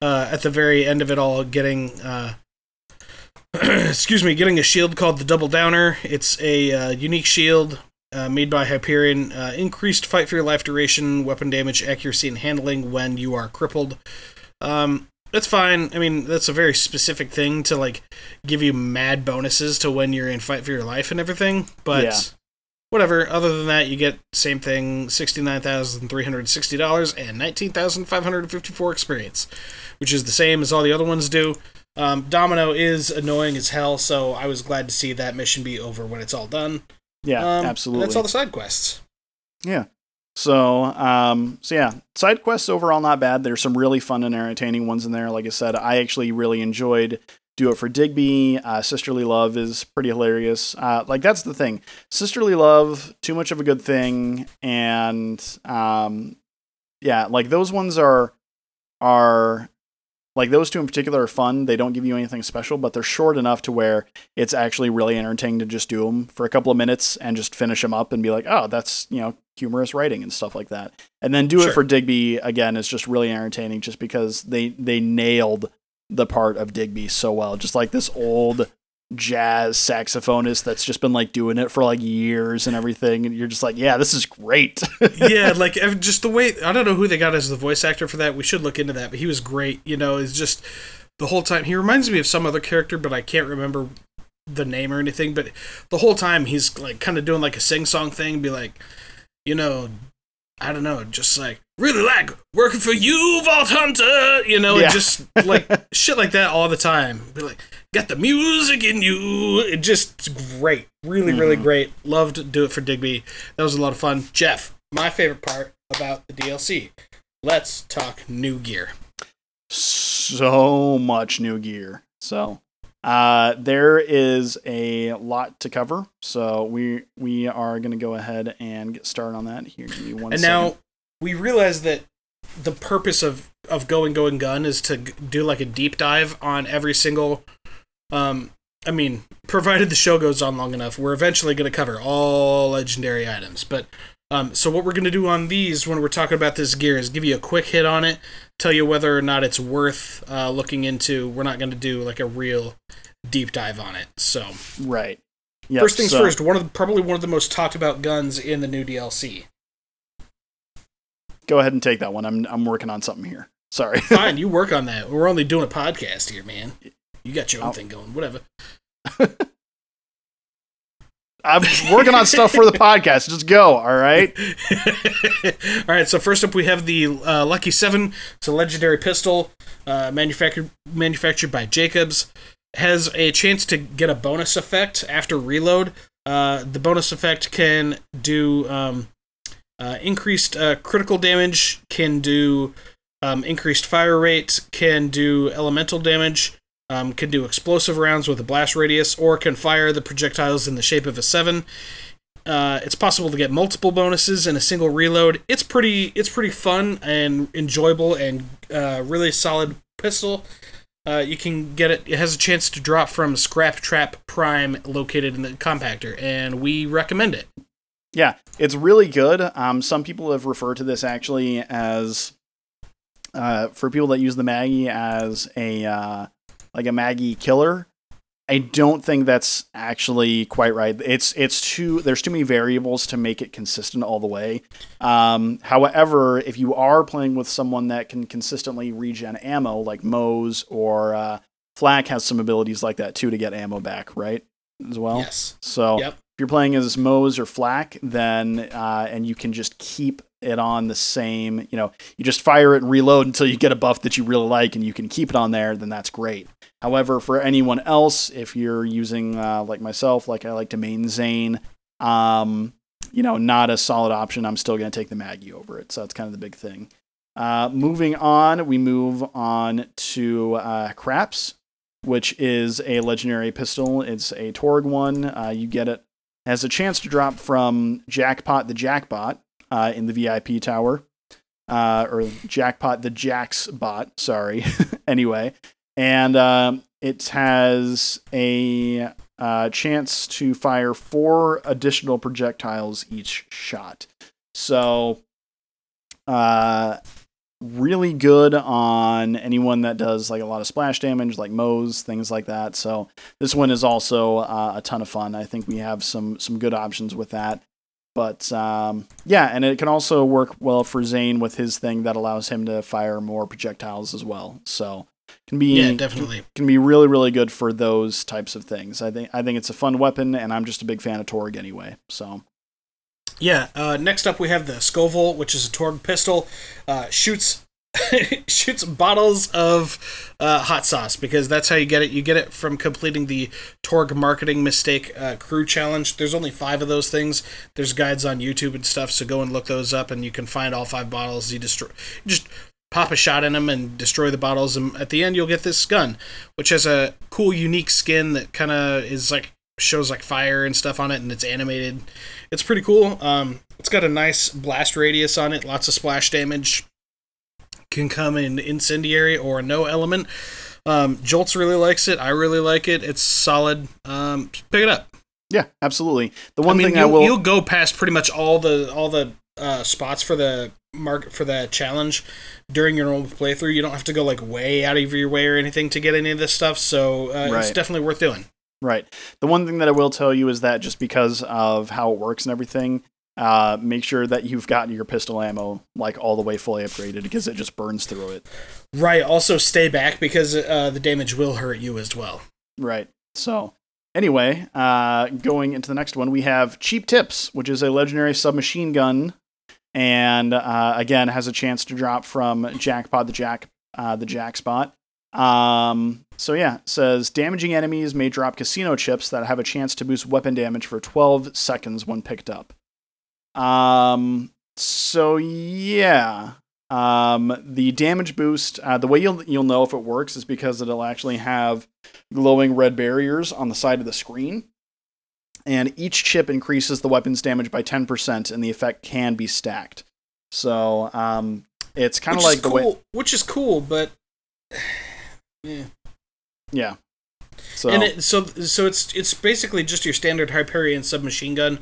at the very end of it all getting getting a shield called the Double Downer. It's a unique shield made by Hyperion. Increased fight for your life duration, weapon damage, accuracy, and handling when you are crippled. That's fine. I mean, that's a very specific thing to, like, give you mad bonuses to when you're in fight for your life and everything. But whatever. Other than that, you get same thing, $69,360 and 19,554 experience, which is the same as all the other ones do. Domino is annoying as hell, so I was glad to see that mission be over when it's all done. Yeah, absolutely. And that's all the side quests. Yeah. So yeah, side quests overall not bad. There's some really fun and entertaining ones in there. Like I said, I actually really enjoyed Do It for Digby. Sisterly Love is pretty hilarious. Like, that's the thing. Sisterly Love, too much of a good thing, and yeah, like those ones are. Like, those two in particular are fun. They don't give you anything special, but they're short enough to where it's actually really entertaining to just do them for a couple of minutes and just finish them up and be like, oh, that's, you know, humorous writing and stuff like that. And then Do It for Digby, again, is just really entertaining just because they nailed the part of Digby so well. Just like this old jazz saxophonist that's just been, like, doing it for, like, years and everything, and you're just like, yeah, this is great. Yeah, like, just the way, I don't know who they got as the voice actor for that. We should look into that, but he was great. You know, it's just the whole time, he reminds me of some other character, but I can't remember the name or anything, but the whole time he's, like, kind of doing, like, a sing-song thing, be like, you know, I don't know, just like, really like working for you, Vault Hunter, you know, and just like shit like that all the time. Be like, got the music in you. It just great. Really, really great. Loved Do It for Digby. That was a lot of fun. Jeff, my favorite part about the DLC. Let's talk new gear. So much new gear. So there is a lot to cover, so we are going to go ahead and get started on that here. Give me one and second. Now we realize that the purpose of Going Gun is to do like a deep dive on every single. I mean, provided the show goes on long enough, we're eventually going to cover all legendary items. But so what we're going to do on these when we're talking about this gear is give you a quick hit on it, tell you whether or not it's worth looking into. We're not going to do like a real deep dive on it. So right. Yep, first things first, probably one of the most talked about guns in the new DLC. Go ahead and take that one. I'm working on something here. Sorry. Fine, you work on that. We're only doing a podcast here, man. You got your own thing going. Whatever. I'm working on stuff for the podcast. Just go, all right? All right, so first up we have the Lucky 7. It's a legendary pistol manufactured by Jacobs. Has a chance to get a bonus effect after reload. The bonus effect can do increased critical damage, can do increased fire rate, can do elemental damage, can do explosive rounds with a blast radius, or can fire the projectiles in the shape of a 7. It's possible to get multiple bonuses in a single reload. It's pretty fun and enjoyable and really solid pistol. You can get it. It has a chance to drop from Scrap Trap Prime located in the Compactor, and we recommend it. Yeah, it's really good. Some people have referred to this actually as, for people that use the Maggie as a... like a Maggie killer. I don't think that's actually quite right. There's too many variables to make it consistent all the way. However, if you are playing with someone that can consistently regen ammo, like Moze or Flak has some abilities like that too to get ammo back, right? As well. Yes. So yep. If you're playing as Moze or Flak, then and you can just keep it on the same, you just fire it and reload until you get a buff that you really like and you can keep it on there, then that's great. However, for anyone else, if you're using, like myself, like I like to main Zane, not a solid option, I'm still going to take the Maggie over it. So that's kind of the big thing. Moving on, we move on to Craps, which is a legendary pistol. It's a Torgue one. You get it. It has a chance to drop from Jackpot the Jackbot in the VIP tower, or Jackpot the Jacks bot, sorry. Anyway. And it has a chance to fire 4 additional projectiles each shot. So really good on anyone that does like a lot of splash damage, like Moze, things like that. So this one is also a ton of fun. I think we have some good options with that. But and it can also work well for Zane with his thing that allows him to fire more projectiles as well. So can be definitely can be really, really good for those types of things. I think it's a fun weapon, and I'm just a big fan of Torgue anyway. So yeah. Next up, we have the Scoville, which is a Torgue pistol. Shoots bottles of hot sauce, because that's how you get it. You get it from completing the Torgue marketing mistake crew challenge. There's only 5 of those things. There's guides on YouTube and stuff, so go and look those up, and you can find all 5 bottles. You just pop a shot in them and destroy the bottles, and at the end you'll get this gun, which has a cool, unique skin that kind of is like shows like fire and stuff on it, and it's animated. It's pretty cool. It's got a nice blast radius on it, lots of splash damage. Can come in incendiary or no element. Jolts really likes it. I really like it. It's solid. Pick it up. Yeah, absolutely. The one thing you'll go past pretty much all the spots for the market for that challenge during your own playthrough. You don't have to go like way out of your way or anything to get any of this stuff. So It's definitely worth doing. Right. The one thing that I will tell you is that just because of how it works and everything, make sure that you've gotten your pistol ammo like all the way fully upgraded, because it just burns through it. Right. Also stay back, because the damage will hurt you as well. Right. So anyway, going into the next one, we have Cheap Tips, which is a legendary submachine gun, and again has a chance to drop from Jackpot the Jack spot. So yeah, it says damaging enemies may drop casino chips that have a chance to boost weapon damage for 12 seconds when picked up. The damage boost, the way you'll know if it works is because it'll actually have glowing red barriers on the side of the screen, and each chip increases the weapon's damage by 10%, and the effect can be stacked. So, it's kind of like the way, which is cool, but yeah. So and it's basically just your standard Hyperion submachine gun,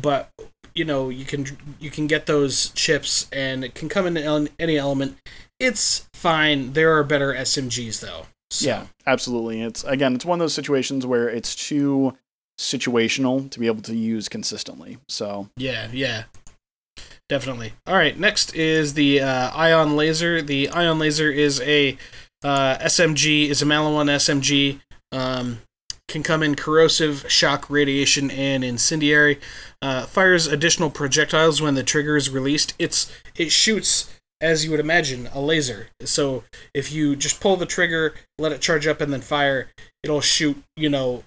but you can get those chips, and it can come in any element. It's fine. There are better SMGs though. So. Yeah, absolutely. It's one of those situations where it's too situational to be able to use consistently. So yeah. Definitely. All right, next is the Ion Laser. The Ion Laser is a SMG, is a Maliwan SMG. Can come in corrosive, shock, radiation, and incendiary. Fires additional projectiles when the trigger is released. It shoots, as you would imagine, a laser. So if you just pull the trigger, let it charge up, and then fire, it'll shoot, it'll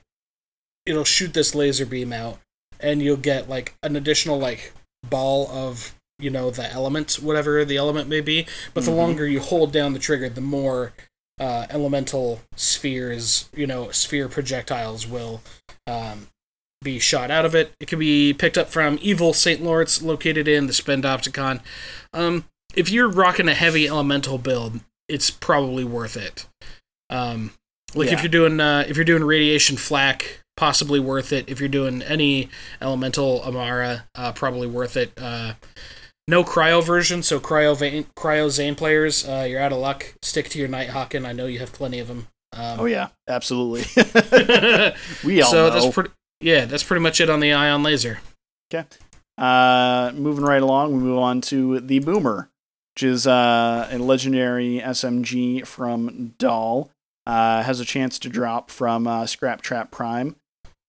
shoot this laser beam out, and you'll get, like, an additional, like, ball of, the element, whatever the element may be. But the longer you hold down the trigger, the more elemental spheres, sphere projectiles will be shot out of it. It can be picked up from Evil St. Lawrence, located in the Spendopticon. If you're rocking a heavy elemental build, it's probably worth it. If you're doing radiation flak, possibly worth it. If you're doing any elemental Amara, probably worth it. No cryo version, so cryo Zane players, you're out of luck. Stick to your Nighthawk, and I know you have plenty of them. Oh yeah, absolutely. We all know. That's pretty much it on the Ion Laser. Okay. Moving right along, we move on to the Boomer, which is a legendary SMG from Dahl. Has a chance to drop from Scrap Trap Prime.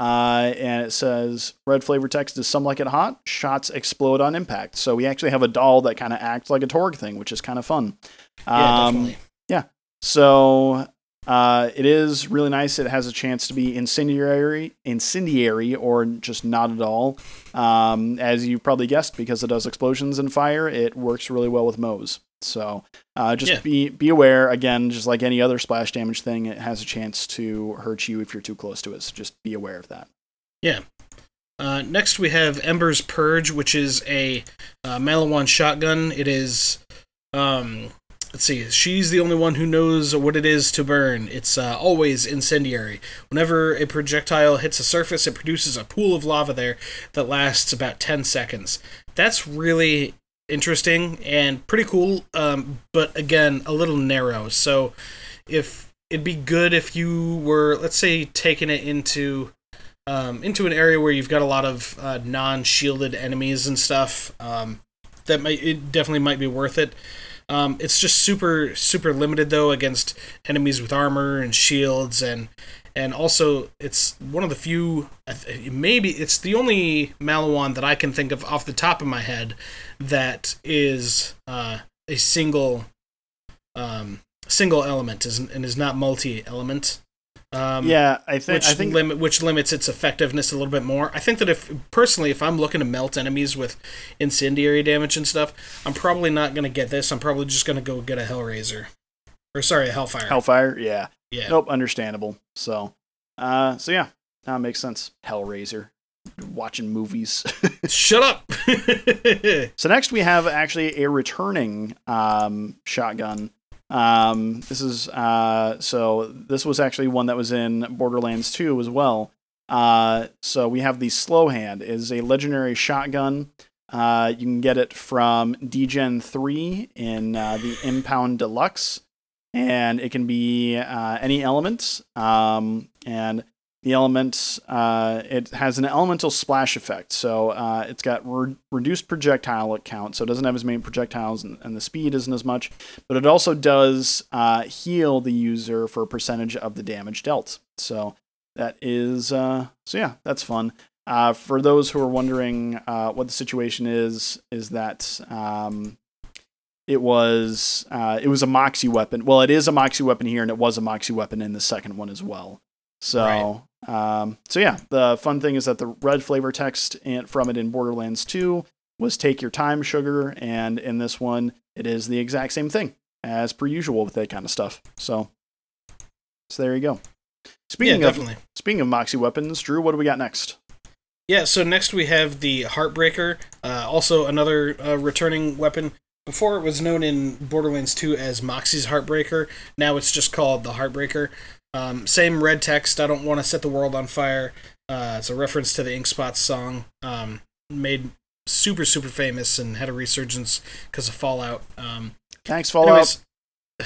And it says, red flavor text is some like it hot, shots explode on impact. So we actually have a doll that kind of acts like a Torgue thing, which is kind of fun. Yeah, definitely. Yeah. So it is really nice. It has a chance to be incendiary or just not at all. As you probably guessed, because it does explosions and fire, it works really well with Moze. So be aware, again, just like any other splash damage thing, it has a chance to hurt you if you're too close to it. So just be aware of that. Yeah. Next we have Ember's Purge, which is a Maliwan shotgun. It is, she's the only one who knows what it is to burn. It's always incendiary. Whenever a projectile hits a surface, it produces a pool of lava there that lasts about 10 seconds. That's really interesting and pretty cool, but again, a little narrow. So if it'd be good if you were, let's say, taking it into an area where you've got a lot of non-shielded enemies and stuff, it definitely might be worth it. It's just super, super limited though against enemies with armor and shields, and also it's one of the few, maybe it's the only Maliwan that I can think of off the top of my head that is a single element and is not multi-element. Which limits its effectiveness a little bit more. I think that if I'm looking to melt enemies with incendiary damage and stuff, I'm probably not going to get this. I'm probably just going to go get a Hellraiser, a Hellfire. Hellfire, yeah. Nope, understandable. So, that makes sense. Hellraiser, watching movies. Shut up. So next we have actually a returning shotgun. This is this was actually one that was in Borderlands 2 as well. So we have the Slow Hand. It is a legendary shotgun. You can get it from DGen 3 in the Impound Deluxe, and it can be any element. And the element it has an elemental splash effect. So it's got reduced projectile count, so it doesn't have as many projectiles, and the speed isn't as much. But it also does heal the user for a percentage of the damage dealt. So that is that's fun. For those who are wondering what the situation is that it was a Moxxi weapon. Well, it is a Moxxi weapon here, and it was a Moxxi weapon in the second one as well. So. Right. The fun thing is that the red flavor text from it in Borderlands 2 was take your time, sugar, and in this one, it is the exact same thing as per usual with that kind of stuff. So there you go. Speaking of Moxxi weapons, Drew, what do we got next? Yeah, so next we have the Heartbreaker, also another returning weapon. Before it was known in Borderlands 2 as Moxxi's Heartbreaker, now it's just called the Heartbreaker. Same red text, I don't want to set the world on fire. It's a reference to the Ink Spots song, made super, super famous and had a resurgence because of Fallout. Thanks, Fallout.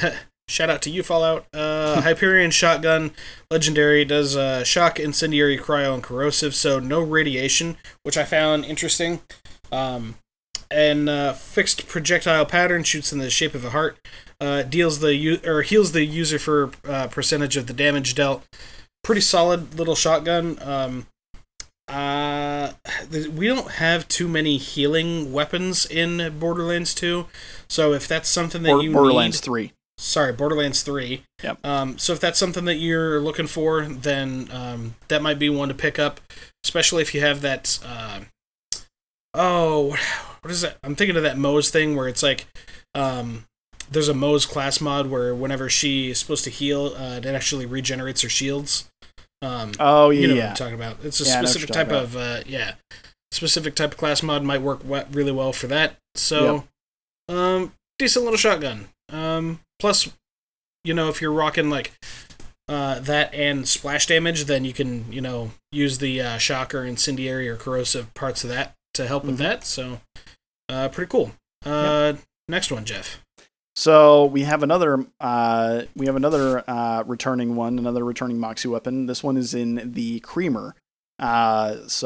Anyways, shout out to you, Fallout. Hyperion shotgun, legendary, does shock, incendiary, cryo, and corrosive, so no radiation, which I found interesting. and fixed projectile pattern, shoots in the shape of a heart, heals the user for percentage of the damage dealt. Pretty solid little shotgun. We don't have too many healing weapons in Borderlands 2, so if that's something that Borderlands 3. Yep. So if that's something that you're looking for, then that might be one to pick up, especially if you have that... what is that? I'm thinking of that Moze thing where it's like... there's a Moze class mod where whenever she is supposed to heal, it actually regenerates her shields. What I'm talking about. It's a specific type of... Specific type of class mod might work really well for that. So, yep. Decent little shotgun. Plus, if you're rocking that and splash damage, then you can, use the shock or incendiary or corrosive parts of that to help with that. So, pretty cool. Next one, Jeff. So we have another returning one, another returning Moxxi weapon. This one is in the Creamer. It is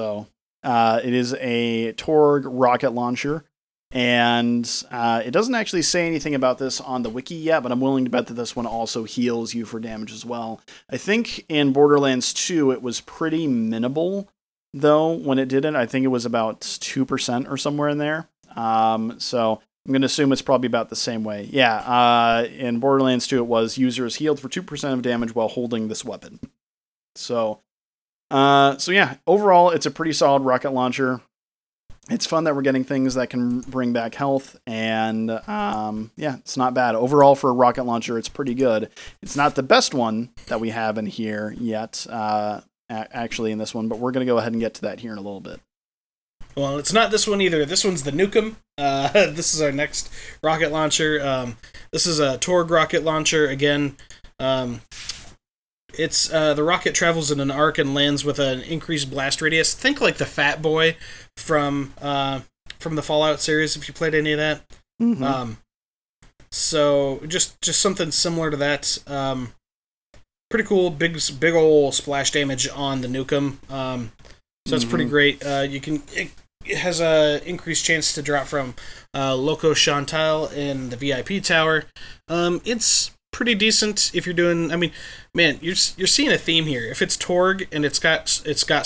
a Torgue rocket launcher. And it doesn't actually say anything about this on the wiki yet, but I'm willing to bet that this one also heals you for damage as well. I think in Borderlands 2, it was pretty minimal, though, when it did it. I think it was about 2% or somewhere in there. So I'm going to assume it's probably about the same way. Yeah, in Borderlands 2, it was users healed for 2% of damage while holding this weapon. So, overall, it's a pretty solid rocket launcher. It's fun that we're getting things that can bring back health, and it's not bad. Overall, for a rocket launcher, it's pretty good. It's not the best one that we have in here yet, actually in this one, but we're going to go ahead and get to that here in a little bit. Well, it's not this one either. This one's the Nukem. This is our next rocket launcher. This is a Torgue rocket launcher, again. It's the rocket travels in an arc and lands with an increased blast radius. Think like the Fat Boy from the Fallout series, if you played any of that. Mm-hmm. So just something similar to that. Pretty cool, big old splash damage on the Nukem. So that's pretty great. It has a increased chance to drop from Loco Chantal in the VIP tower. It's pretty decent if you're doing. I mean, man, you're seeing a theme here. If it's Torgue and it's got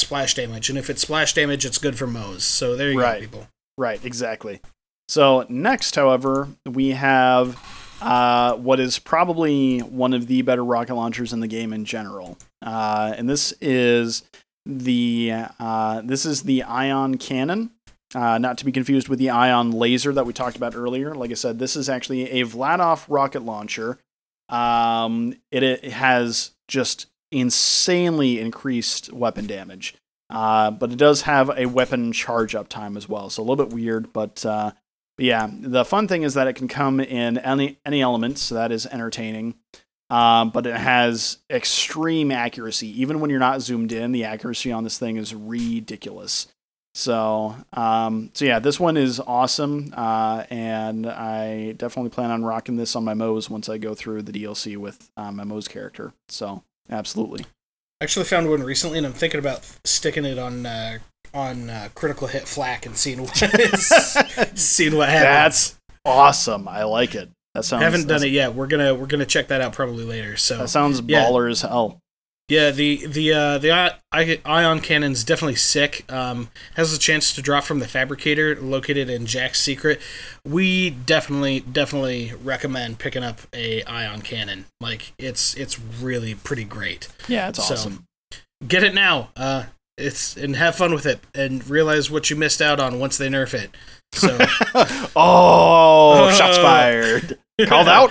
splash damage, and if it's splash damage, it's good for Moze. So there you go, people. Right, exactly. So next, however, we have what is probably one of the better rocket launchers in the game in general, and this is the Ion Cannon. Not to be confused with the Ion Laser that we talked about earlier. Like I said, this is actually a Vladov rocket launcher. It has just insanely increased weapon damage, but it does have a weapon charge up time as well. So a little bit weird, but yeah, the fun thing is that it can come in any element. So that is entertaining. But it has extreme accuracy. Even when you're not zoomed in, the accuracy on this thing is ridiculous. So yeah, this one is awesome, and I definitely plan on rocking this on my Moze once I go through the DLC with my Moze character. So, absolutely. I actually found one recently, and I'm thinking about sticking it on Critical Hit Flak and seeing what happens. That's awesome. I like it. That sounds. I haven't done it yet. We're gonna check that out probably later. So that sounds baller as hell. Yeah, the Ion Cannon's definitely sick. Has a chance to drop from the Fabricator located in Jack's Secret. We definitely recommend picking up a Ion Cannon. Like it's really pretty great. Yeah, it's awesome. Get it now. And have fun with it and realize what you missed out on once they nerf it. So shots fired. Called out.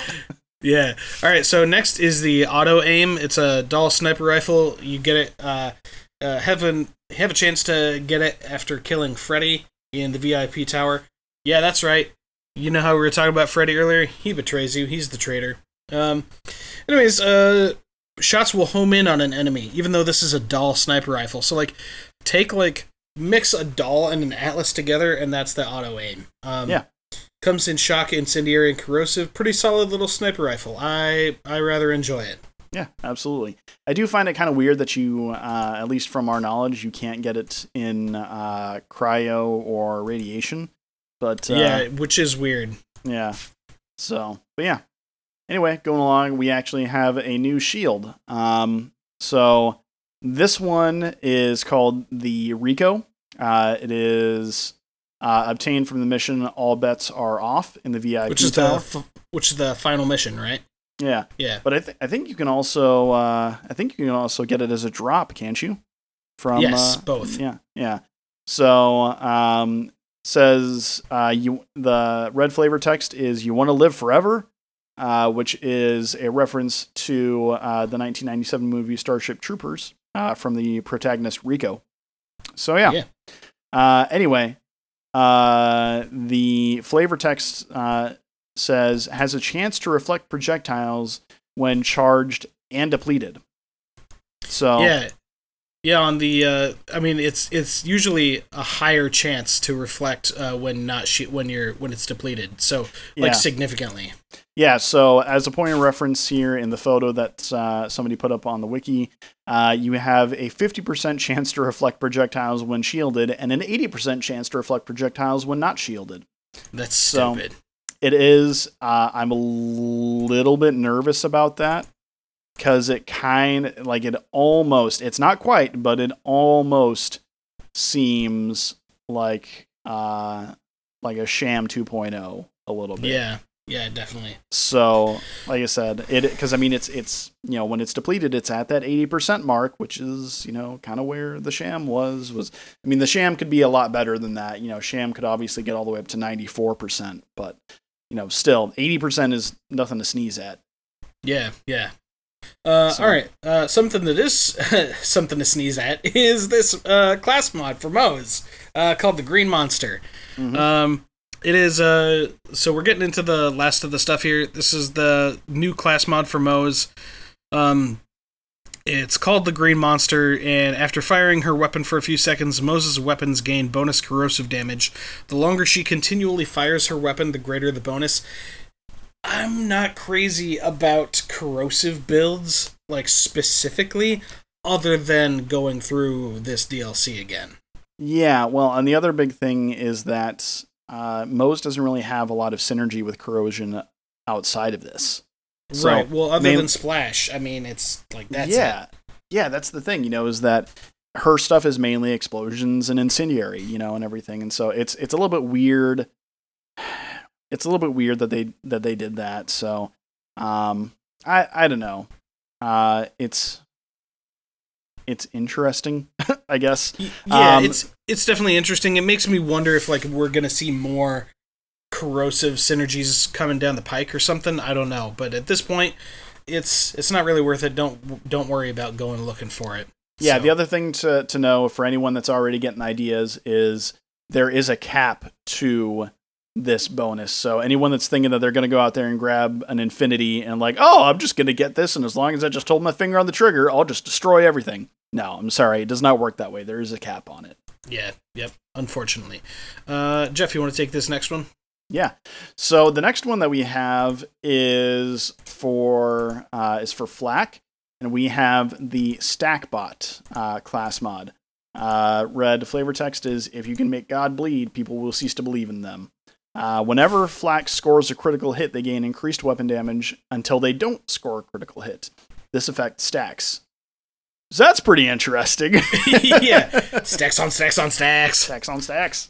Yeah. All right. So next is the auto aim. It's a Dahl sniper rifle. You get it. Have a chance to get it after killing Freddy in the VIP tower. Yeah, that's right. You know how we were talking about Freddy earlier? He betrays you. He's the traitor. Anyways, shots will home in on an enemy, even though this is a Dahl sniper rifle. So mix a Dahl and an Atlas together, and that's the auto aim. Yeah. Comes in shock, incendiary, and corrosive. Pretty solid little sniper rifle. I rather enjoy it. Yeah, absolutely. I do find it kind of weird that you, at least from our knowledge, you can't get it in cryo or radiation. But yeah, which is weird. Yeah. So, but yeah. Anyway, going along, we actually have a new shield. So this one is called the Rico. It is obtained from the mission All Bets Are Off in the VIP tower. Which is the final mission, right? Yeah. Yeah. But I think you can also get it as a drop, can't you? From yes, both. Yeah. Yeah. So, says the red flavor text is "You Want to Live Forever," which is a reference to the 1997 movie Starship Troopers from the protagonist Rico. So yeah. Anyway, the flavor text says has a chance to reflect projectiles when charged and depleted. So yeah. On the it's usually a higher chance to reflect when it's depleted. So significantly. Yeah, so as a point of reference here in the photo that somebody put up on the wiki, you have a 50% chance to reflect projectiles when shielded and an 80% chance to reflect projectiles when not shielded. That's stupid. So it is. I'm a little bit nervous about that because it it's not quite, but it almost seems like a sham 2.0 a little bit. Yeah. Yeah, definitely. So, like I said, it's when it's depleted, it's at that 80% mark, which is, kind of where the sham was. I mean, the sham could be a lot better than that. Sham could obviously get all the way up to 94%, but still 80% is nothing to sneeze at. Yeah, yeah. All right. Something that is something to sneeze at is this class mod for Moze called the Green Monster. Mm-hmm. It is, so we're getting into the last of the stuff here. This is the new class mod for Moze. It's called the Green Monster, and after firing her weapon for a few seconds, Moze's weapons gain bonus corrosive damage. The longer she continually fires her weapon, the greater the bonus. I'm not crazy about corrosive builds, specifically, other than going through this DLC again. Yeah, well, and the other big thing is that Moze doesn't really have a lot of synergy with corrosion outside of this. So, right. Well, other than Splash, it's that's it. Yeah, that's the thing, is that her stuff is mainly explosions and incendiary, and everything. And so it's a little bit weird. It's a little bit weird that they did that. So, I don't know. It's interesting, I guess. Yeah, it's definitely interesting. It makes me wonder if we're gonna see more corrosive synergies coming down the pike or something. I don't know, but at this point, it's not really worth it. Don't worry about going looking for it. Yeah, so. The other thing to know for anyone that's already getting ideas is there is a cap to this bonus. So anyone that's thinking that they're going to go out there and grab an infinity and I'm just going to get this, and as long as I just hold my finger on the trigger, I'll just destroy everything. No, I'm sorry. It does not work that way. There is a cap on it. Yeah. Yep. Unfortunately. Jeff, you want to take this next one? Yeah. So the next one that we have is for Flack, and we have the Stackbot class mod. Red flavor text is, if you can make God bleed, people will cease to believe in them. Whenever Flack scores a critical hit, they gain increased weapon damage until they don't score a critical hit. This effect stacks. So that's pretty interesting. Yeah. Stacks on stacks on stacks. Stacks on stacks.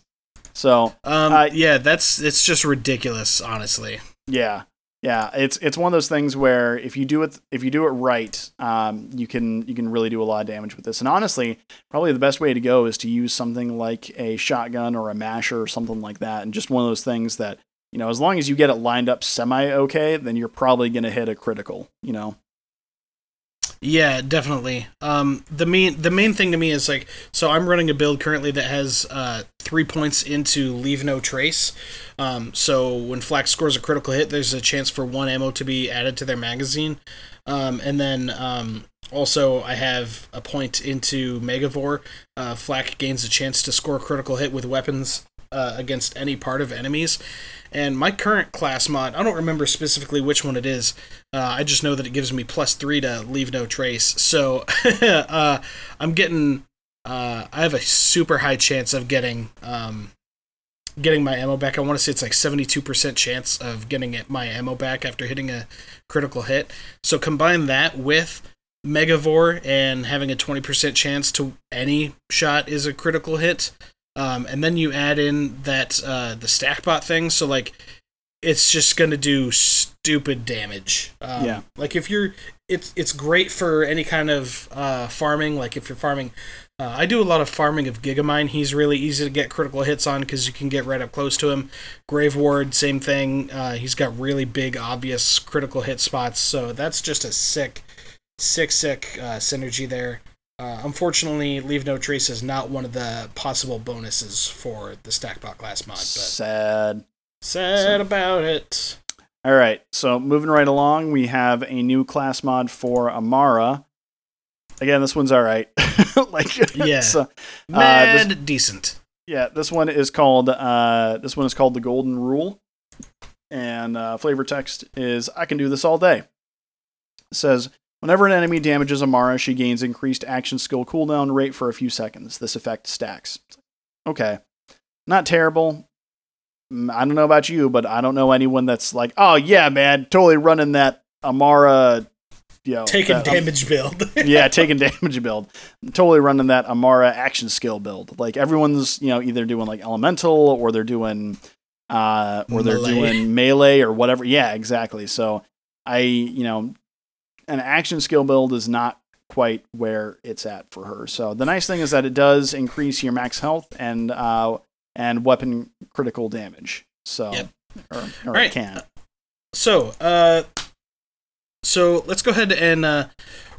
So, it's just ridiculous, honestly. Yeah. Yeah. It's one of those things where if you do it right, you can really do a lot of damage with this. And honestly, probably the best way to go is to use something like a shotgun or a masher or something like that. And just one of those things that, as long as you get it lined up semi-okay, then you're probably going to hit a critical, Yeah, definitely. The main thing to me is so I'm running a build currently that has 3 points into Leave No Trace. So when Flack scores a critical hit, there's a chance for 1 ammo to be added to their magazine. And then also I have a point into Megavore. Flack gains a chance to score a critical hit with weapons against any part of enemies. And my current class mod, I don't remember specifically which one it is. I just know that it gives me +3 to Leave No Trace. So I have a super high chance of getting getting my ammo back. I want to say it's like 72% chance of getting my ammo back after hitting a critical hit. So combine that with Megavore and having a 20% chance to any shot is a critical hit. And then you add in that the Stackbot thing. So, like, it's just going to do stupid damage. Yeah. Like, if you're... It's great for any kind of farming. Like, if you're farming... I do a lot of farming of Gigamine. He's really easy to get critical hits on because you can get right up close to him. Grave Ward, same thing. He's got really big, obvious critical hit spots. So that's just a sick synergy there. Unfortunately, Leave No Trace is not one of the possible bonuses for the Stackbot class mod. But sad about it. All right, so moving right along, we have a new class mod for Amara. Again, this one's all right. Like, yeah, decent. Yeah, this one is called The Golden Rule, and flavor text is "I can do this all day." It says, whenever an enemy damages Amara, she gains increased action skill cooldown rate for a few seconds. This effect stacks. Okay. Not terrible. I don't know about you, but I don't know anyone that's like, oh, yeah, man, totally running that Amara... build. Yeah, taking damage build. I'm totally running that Amara action skill build. Like, everyone's, either doing, like, elemental or they're doing... melee or whatever. Yeah, exactly. So, an action skill build is not quite where it's at for her. So the nice thing is that it does increase your max health and weapon critical damage. So, yep. Or right. It can. So, let's go ahead and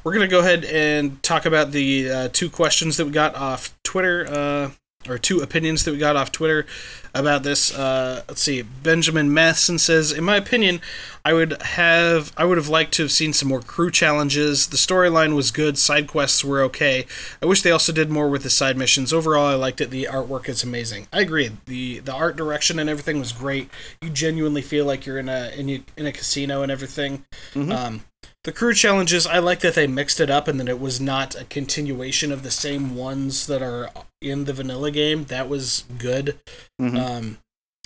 we're going to go ahead and talk about the two questions that we got off Twitter, or two opinions that we got off Twitter about this. Let's see. Benjamin Matheson says, in my opinion, I would have liked to have seen some more crew challenges. The storyline was good. Side quests were okay. I wish they also did more with the side missions. Overall, I liked it. The artwork is amazing. I agree. The art direction and everything was great. You genuinely feel like you're in a casino and everything. Mm-hmm. The crew challenges, I like that they mixed it up and that it was not a continuation of the same ones that are in the vanilla game. That was good. Mm-hmm.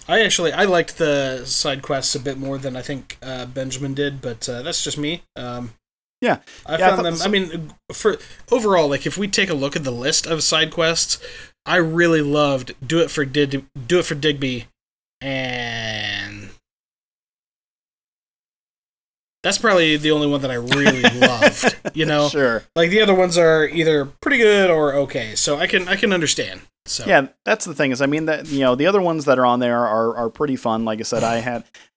I liked the side quests a bit more than I think Benjamin did, but that's just me. Yeah. Overall, like, if we take a look at the list of side quests, I really loved Do It for Digby and... That's probably the only one that I really loved, Sure. Like, the other ones are either pretty good or okay, so I can understand. So yeah, that's the thing is, the other ones that are on there are pretty fun. Like I said,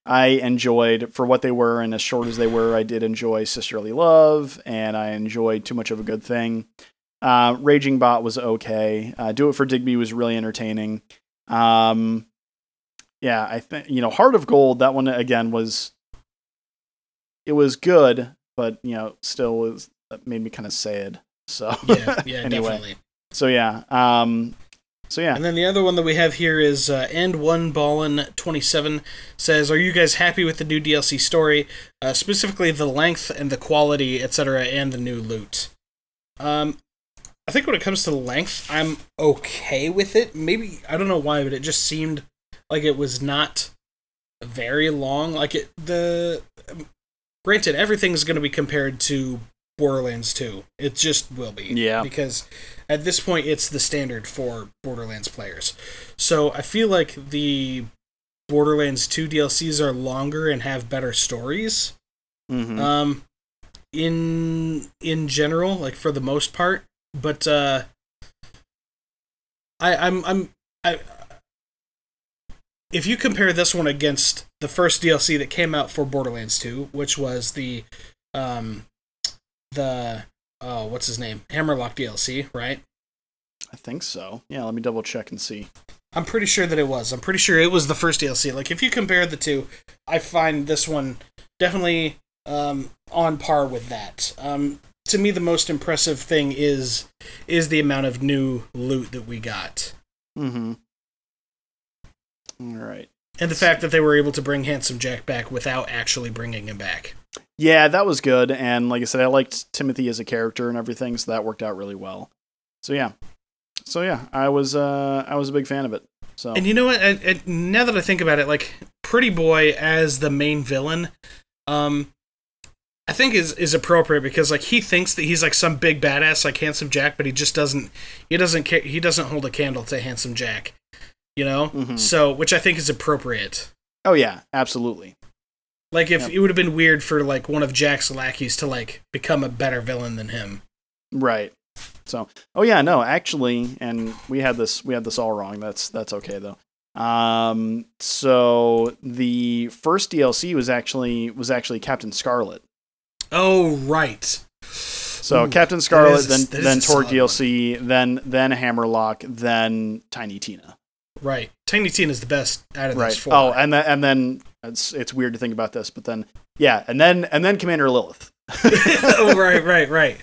I enjoyed, for what they were and as short as they were, I did enjoy Sisterly Love, and I enjoyed Too Much of a Good Thing. Raging Bot was okay. Do It for Digby was really entertaining. Yeah, I think, Heart of Gold, that one again was... It was good, but still that made me kind of sad. So yeah, anyway. Definitely. So yeah, And then the other one that we have here is and1ballin27 says, "Are you guys happy with the new DLC story, specifically the length and the quality, etc., and the new loot?" I think when it comes to length, I'm okay with it. Maybe I don't know why, but it just seemed like it was not very long. Like it the. Granted, everything's going to be compared to Borderlands 2. It just will be. Yeah. Because at this point, it's the standard for Borderlands players. So I feel like the Borderlands 2 DLCs are longer and have better stories. Mm-hmm. In general, like, for the most part. But if you compare this one against the first DLC that came out for Borderlands 2, which was the what's his name? Hammerlock DLC, right? I think so. Yeah, let me double check and see. I'm pretty sure that it was. I'm pretty sure it was the first DLC. Like, if you compare the two, I find this one definitely on par with that. To me, the most impressive thing is the amount of new loot that we got. Mm-hmm. All right. And the fact that they were able to bring Handsome Jack back without actually bringing him back. Yeah, that was good. And like I said, I liked Timothy as a character and everything, so that worked out really well. So yeah, I was a big fan of it. So. And you know what? Now that I think about it, like Pretty Boy as the main villain, I think is appropriate because like he thinks that he's like some big badass like Handsome Jack, but he just doesn't. He doesn't hold a candle to Handsome Jack. You know, mm-hmm. So which I think is appropriate. Oh yeah, absolutely. Like if it would have been weird for like one of Jack's lackeys to like become a better villain than him. Right. So, oh yeah, no, actually, and we had this all wrong. That's okay though. So the first DLC was actually Captain Scarlet. Oh, right. So ooh, Captain Scarlet, then Torgue DLC, then Hammerlock, then Tiny Tina. Right. Tiny Tina is the best out of those four. Oh, and then it's weird to think about this, but then and then Commander Lilith. Oh, right.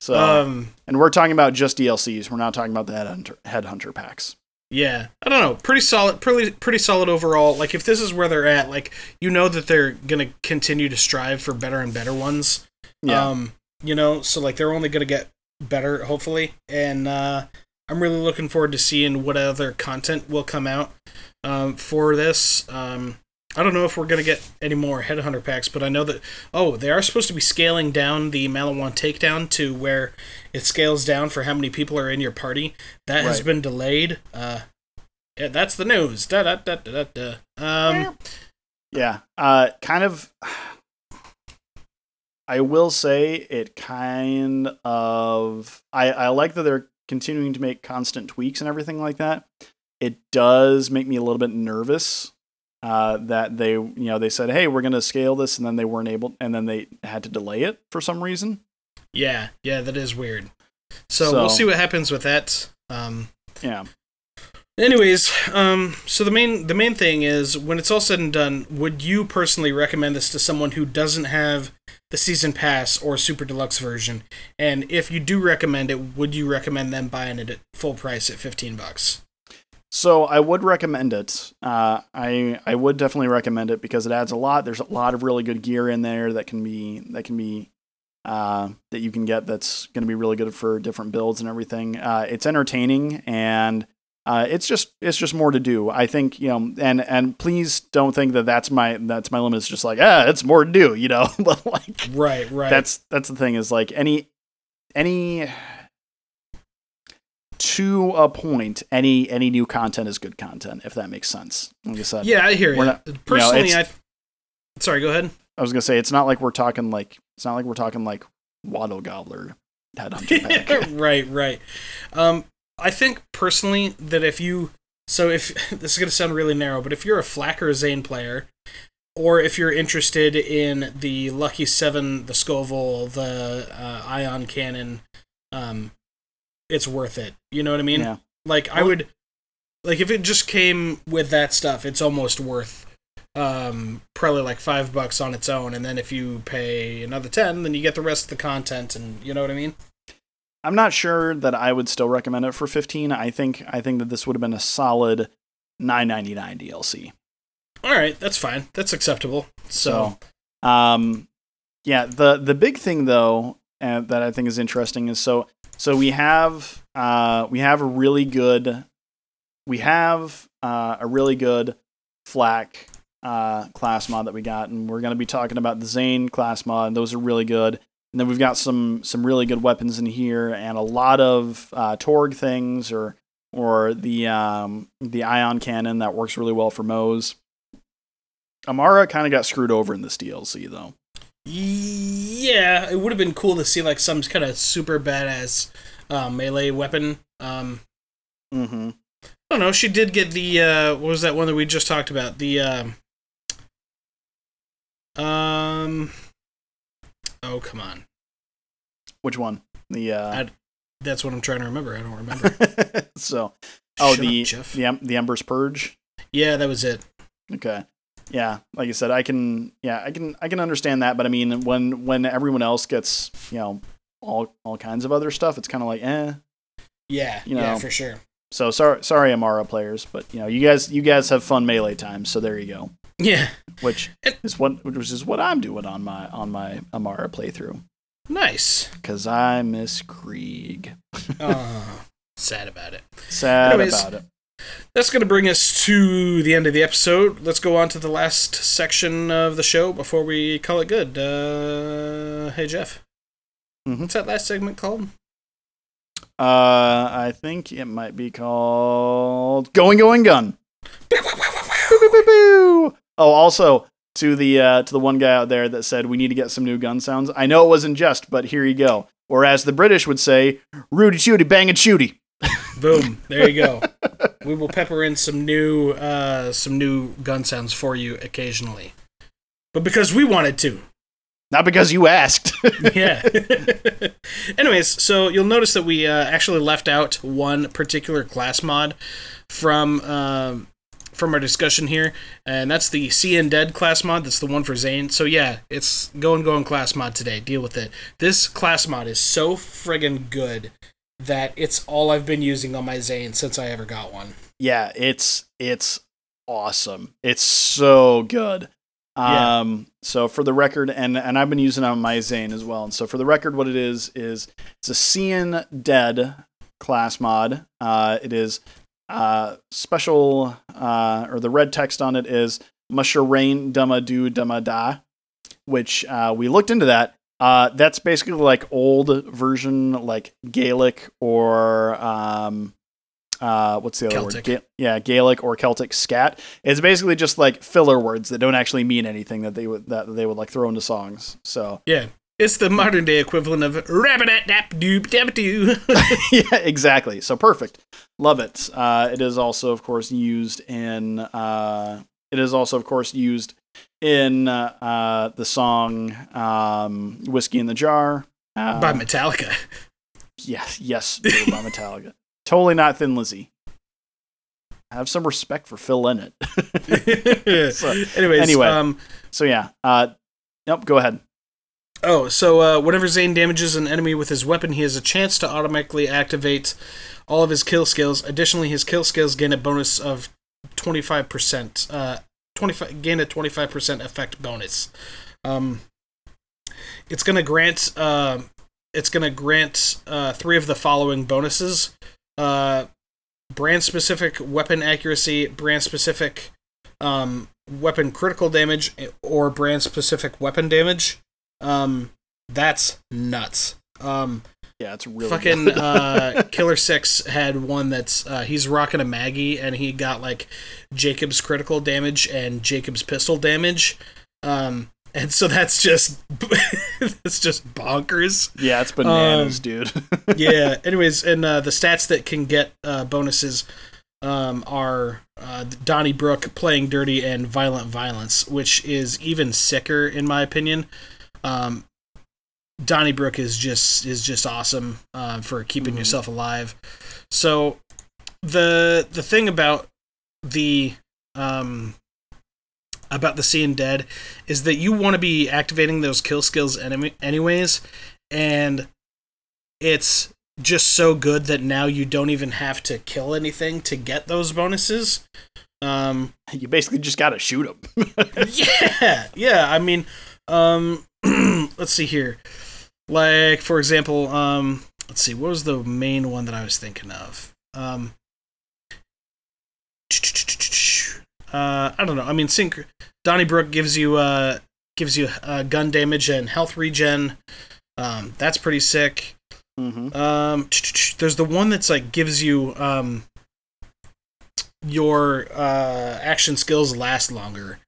So, and we're talking about just DLCs. We're not talking about the headhunter packs. Yeah, I don't know. Pretty solid overall. Like, if this is where they're at, like, you know that they're gonna continue to strive for better and better ones. Yeah. You know, so like they're only gonna get better, hopefully. And I'm really looking forward to seeing what other content will come out for this. I don't know if we're going to get any more Headhunter packs, but I know that... Oh, they are supposed to be scaling down the Maliwan takedown to where it scales down for how many people are in your party. That has been delayed. Yeah, that's the news. Yeah. Kind of... I will say it kind of... I like that they're continuing to make constant tweaks and everything like that. It does make me a little bit nervous. That they, you know, they said, hey, we're going to scale this, and then they weren't able, and then they had to delay it for some reason. Yeah, that is weird. So we'll see what happens with that. Yeah. Anyways, so the main thing is, when it's all said and done, would you personally recommend this to someone who doesn't have the season pass or super deluxe version? And if you do recommend it, would you recommend them buying it at full price at $15? So I would recommend it. I would definitely recommend it because it adds a lot. There's a lot of really good gear in there that you can get. That's going to be really good for different builds and everything. It's entertaining and it's just more to do. I think, you know, and please don't think that that's my limit. It's just like, it's more to do, you know, but like, right. That's the thing is like any to a point, any new content is good content, if that makes sense. Like I said, yeah, I hear you. Not, personally, you know, sorry, go ahead. I was gonna say it's not like we're talking like Waddle Gobbler Headhunter pack. right. I think personally that if this is gonna sound really narrow, but if you're a Flak or Zane player, or if you're interested in the Lucky 7, the Scoville, the Ion Cannon, it's worth it. You know what I mean? Yeah. Like, I would... Like, if it just came with that stuff, it's almost worth probably like $5 on its own, and then if you pay another 10, then you get the rest of the content, and you know what I mean? I'm not sure that I would still recommend it for 15. I think that this would have been a solid $9.99 DLC. Alright, that's fine. That's acceptable. So yeah, the big thing, though, that I think is interesting is so we have a really good Flak class mod that we got, and we're going to be talking about the Zane class mod, and those are really good. And then we've got some really good weapons in here, and a lot of Torgue things or the Ion Cannon that works really well for Moze. Amara kind of got screwed over in this DLC though. Yeah, it would have been cool to see like some kind of super badass melee weapon. I don't know. She did get the what was that one that we just talked about? The oh come on, which one? The that's what I'm trying to remember. I don't remember. So the Ember's Purge. Yeah, that was it. Okay. Yeah, like I said, I can understand that, but I mean, when everyone else gets, you know, all kinds of other stuff, it's kind of like, eh. Yeah, you know? Yeah, for sure. So sorry, Amara players, but you know, you guys have fun melee time, so there you go. Yeah, which is what I'm doing on my Amara playthrough. Nice, because I miss Krieg. Sad about it. Anyways, That's going to bring us to the end of the episode. Let's go on to the last section of the show before we call it good. Hey, Jeff. Mm-hmm. What's that last segment called? I think it might be called Going, Going, Gun. Oh, also, to the one guy out there that said we need to get some new gun sounds. I know it wasn't just, but here you go. Or as the British would say, Rudy Shooty, bang and shooty. Boom. There you go. We will pepper in some new gun sounds for you occasionally. But because we wanted to. Not because you asked. Yeah. Anyways, so you'll notice that we actually left out one particular class mod from our discussion here, and that's the See and Dead class mod. That's the one for Zane. So yeah, it's going class mod today. Deal with it. This class mod is so friggin' good that it's all I've been using on my Zane since I ever got one. Yeah, it's awesome. It's so good. Yeah. So for the record, and I've been using it on my Zane as well. And so for the record, what it is it's a See and Dead class mod. It is special, or the red text on it is Musharain Dumma Do Dumma Da, which we looked into that. That's basically like old version, like Gaelic or what's the other Celtic word? Gaelic or Celtic scat. It's basically just like filler words that don't actually mean anything that they would like throw into songs. So yeah. It's the modern day equivalent of rabbit-a-dap-doop-dap-doo. Yeah, exactly. So perfect. Love it. It is also, of course, used in the song Whiskey in the Jar. By Metallica. Yes, by Metallica. Totally not Thin Lizzy. Have some respect for Phil Lynott. Nope, go ahead. Oh, so whenever Zane damages an enemy with his weapon, he has a chance to automatically activate all of his kill skills. Additionally, his kill skills gain a bonus of 25%. Gain a 25% effect bonus. It's going to grant. Three of the following bonuses: brand-specific weapon accuracy, brand-specific weapon critical damage, or brand-specific weapon damage. That's nuts. Yeah, it's really fucking nuts. Killer Six had one that's he's rocking a Maggie and he got like Jacob's critical damage and Jacob's pistol damage. And so that's just that's just bonkers. Yeah, it's bananas, dude. Yeah. Anyways, and the stats that can get bonuses are Donnybrook, Playing Dirty, and Violent Violence, which is even sicker in my opinion. Donnybrook is just awesome for keeping yourself alive. So the thing about the See and Dead is that you want to be activating those kill skills anyways, and it's just so good that now you don't even have to kill anything to get those bonuses. You basically just got to shoot them. yeah. I mean, let's see here. Like, for example, let's see, what was the main one that I was thinking of? I don't know. I mean, Donnybrook gives you gun damage and health regen. That's pretty sick. Mm-hmm. There's the one that's like gives you your action skills last longer.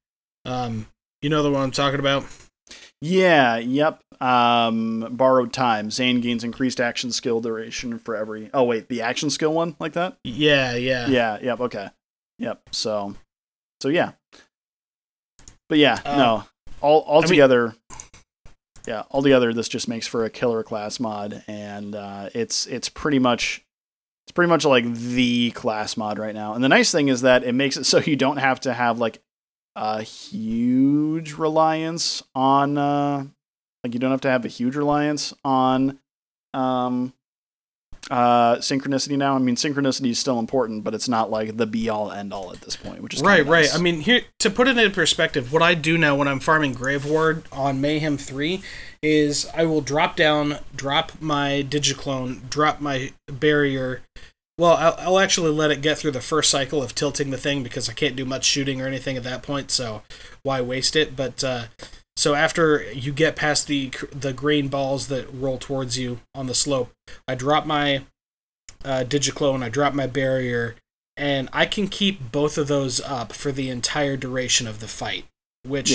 You know the one I'm talking about? Yeah, yep. Borrowed Time. Zane gains increased action skill duration for every... Oh, wait, the action skill one like that? Yeah. Yeah, yep, okay. Yep, so yeah. But yeah, no. Altogether, this just makes for a killer class mod, and it's pretty much like the class mod right now. And the nice thing is that it makes it so you don't have to have, like, a huge reliance on synchronicity now. I mean, synchronicity is still important, but it's not like the be all end all at this point, which is right. Nice. I mean, here, to put it in perspective, what I do now when I'm farming Grave Ward on Mayhem 3 is I will drop my Digiclone, drop my barrier, Well, I'll actually let it get through the first cycle of tilting the thing because I can't do much shooting or anything at that point, so why waste it? But so after you get past the green balls that roll towards you on the slope, I drop my Digiclo and I drop my barrier, and I can keep both of those up for the entire duration of the fight, which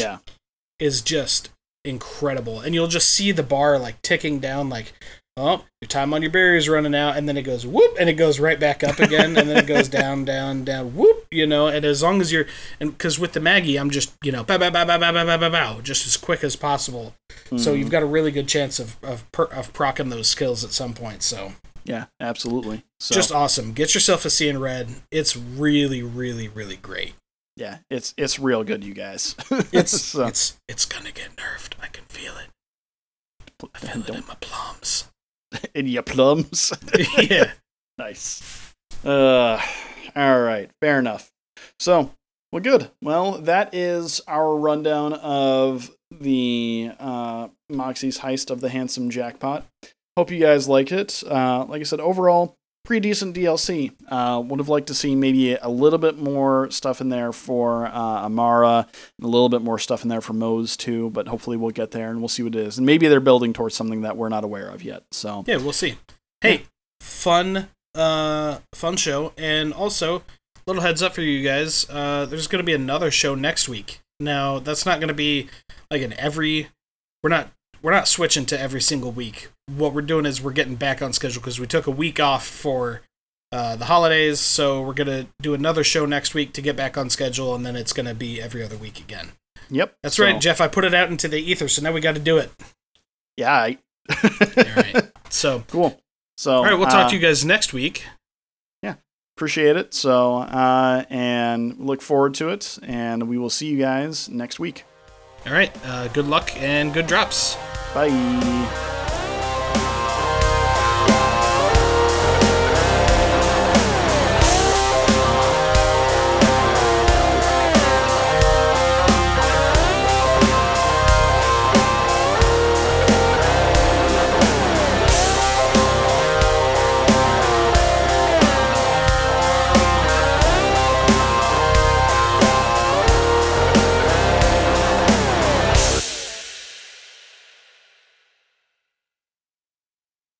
is just incredible. And you'll just see the bar like ticking down like, oh, your time on your barrier's running out, and then it goes whoop, and it goes right back up again, and then it goes down, down, down, whoop, you know. And as long as you're, and because with the Maggie, I'm just, you know, bow, bow, bow, bow, bow, bow, bow, bow, just as quick as possible. Mm. So you've got a really good chance of proccing those skills at some point. So yeah, absolutely. So just awesome. Get yourself a C in red. It's really, really, really great. Yeah, it's real good, you guys. It's gonna get nerfed. I can feel it. I feel it in my plums. In your plums. Yeah. Nice. All right. Fair enough. So, well, good. Well, that is our rundown of the Moxxi's heist of the Handsome Jackpot. Hope you guys liked it. Like I said, overall, pretty decent DLC. Would have liked to see maybe a little bit more stuff in there for Amara, and a little bit more stuff in there for Moze too, but hopefully we'll get there and we'll see what it is. And maybe they're building towards something that we're not aware of yet. So yeah, we'll see. Hey, fun show. And also, little heads up for you guys. There's going to be another show next week. Now, that's not going to be like we're not switching to every single week. What we're doing is we're getting back on schedule because we took a week off for the holidays. So we're going to do another show next week to get back on schedule. And then it's going to be every other week again. Yep. That's so right, Jeff. I put it out into the ether. So now we got to do it. Yeah. All right. So cool. So, all right. We'll talk to you guys next week. Yeah. Appreciate it. So, and look forward to it, and we will see you guys next week. All right. Good luck and good drops. Bye.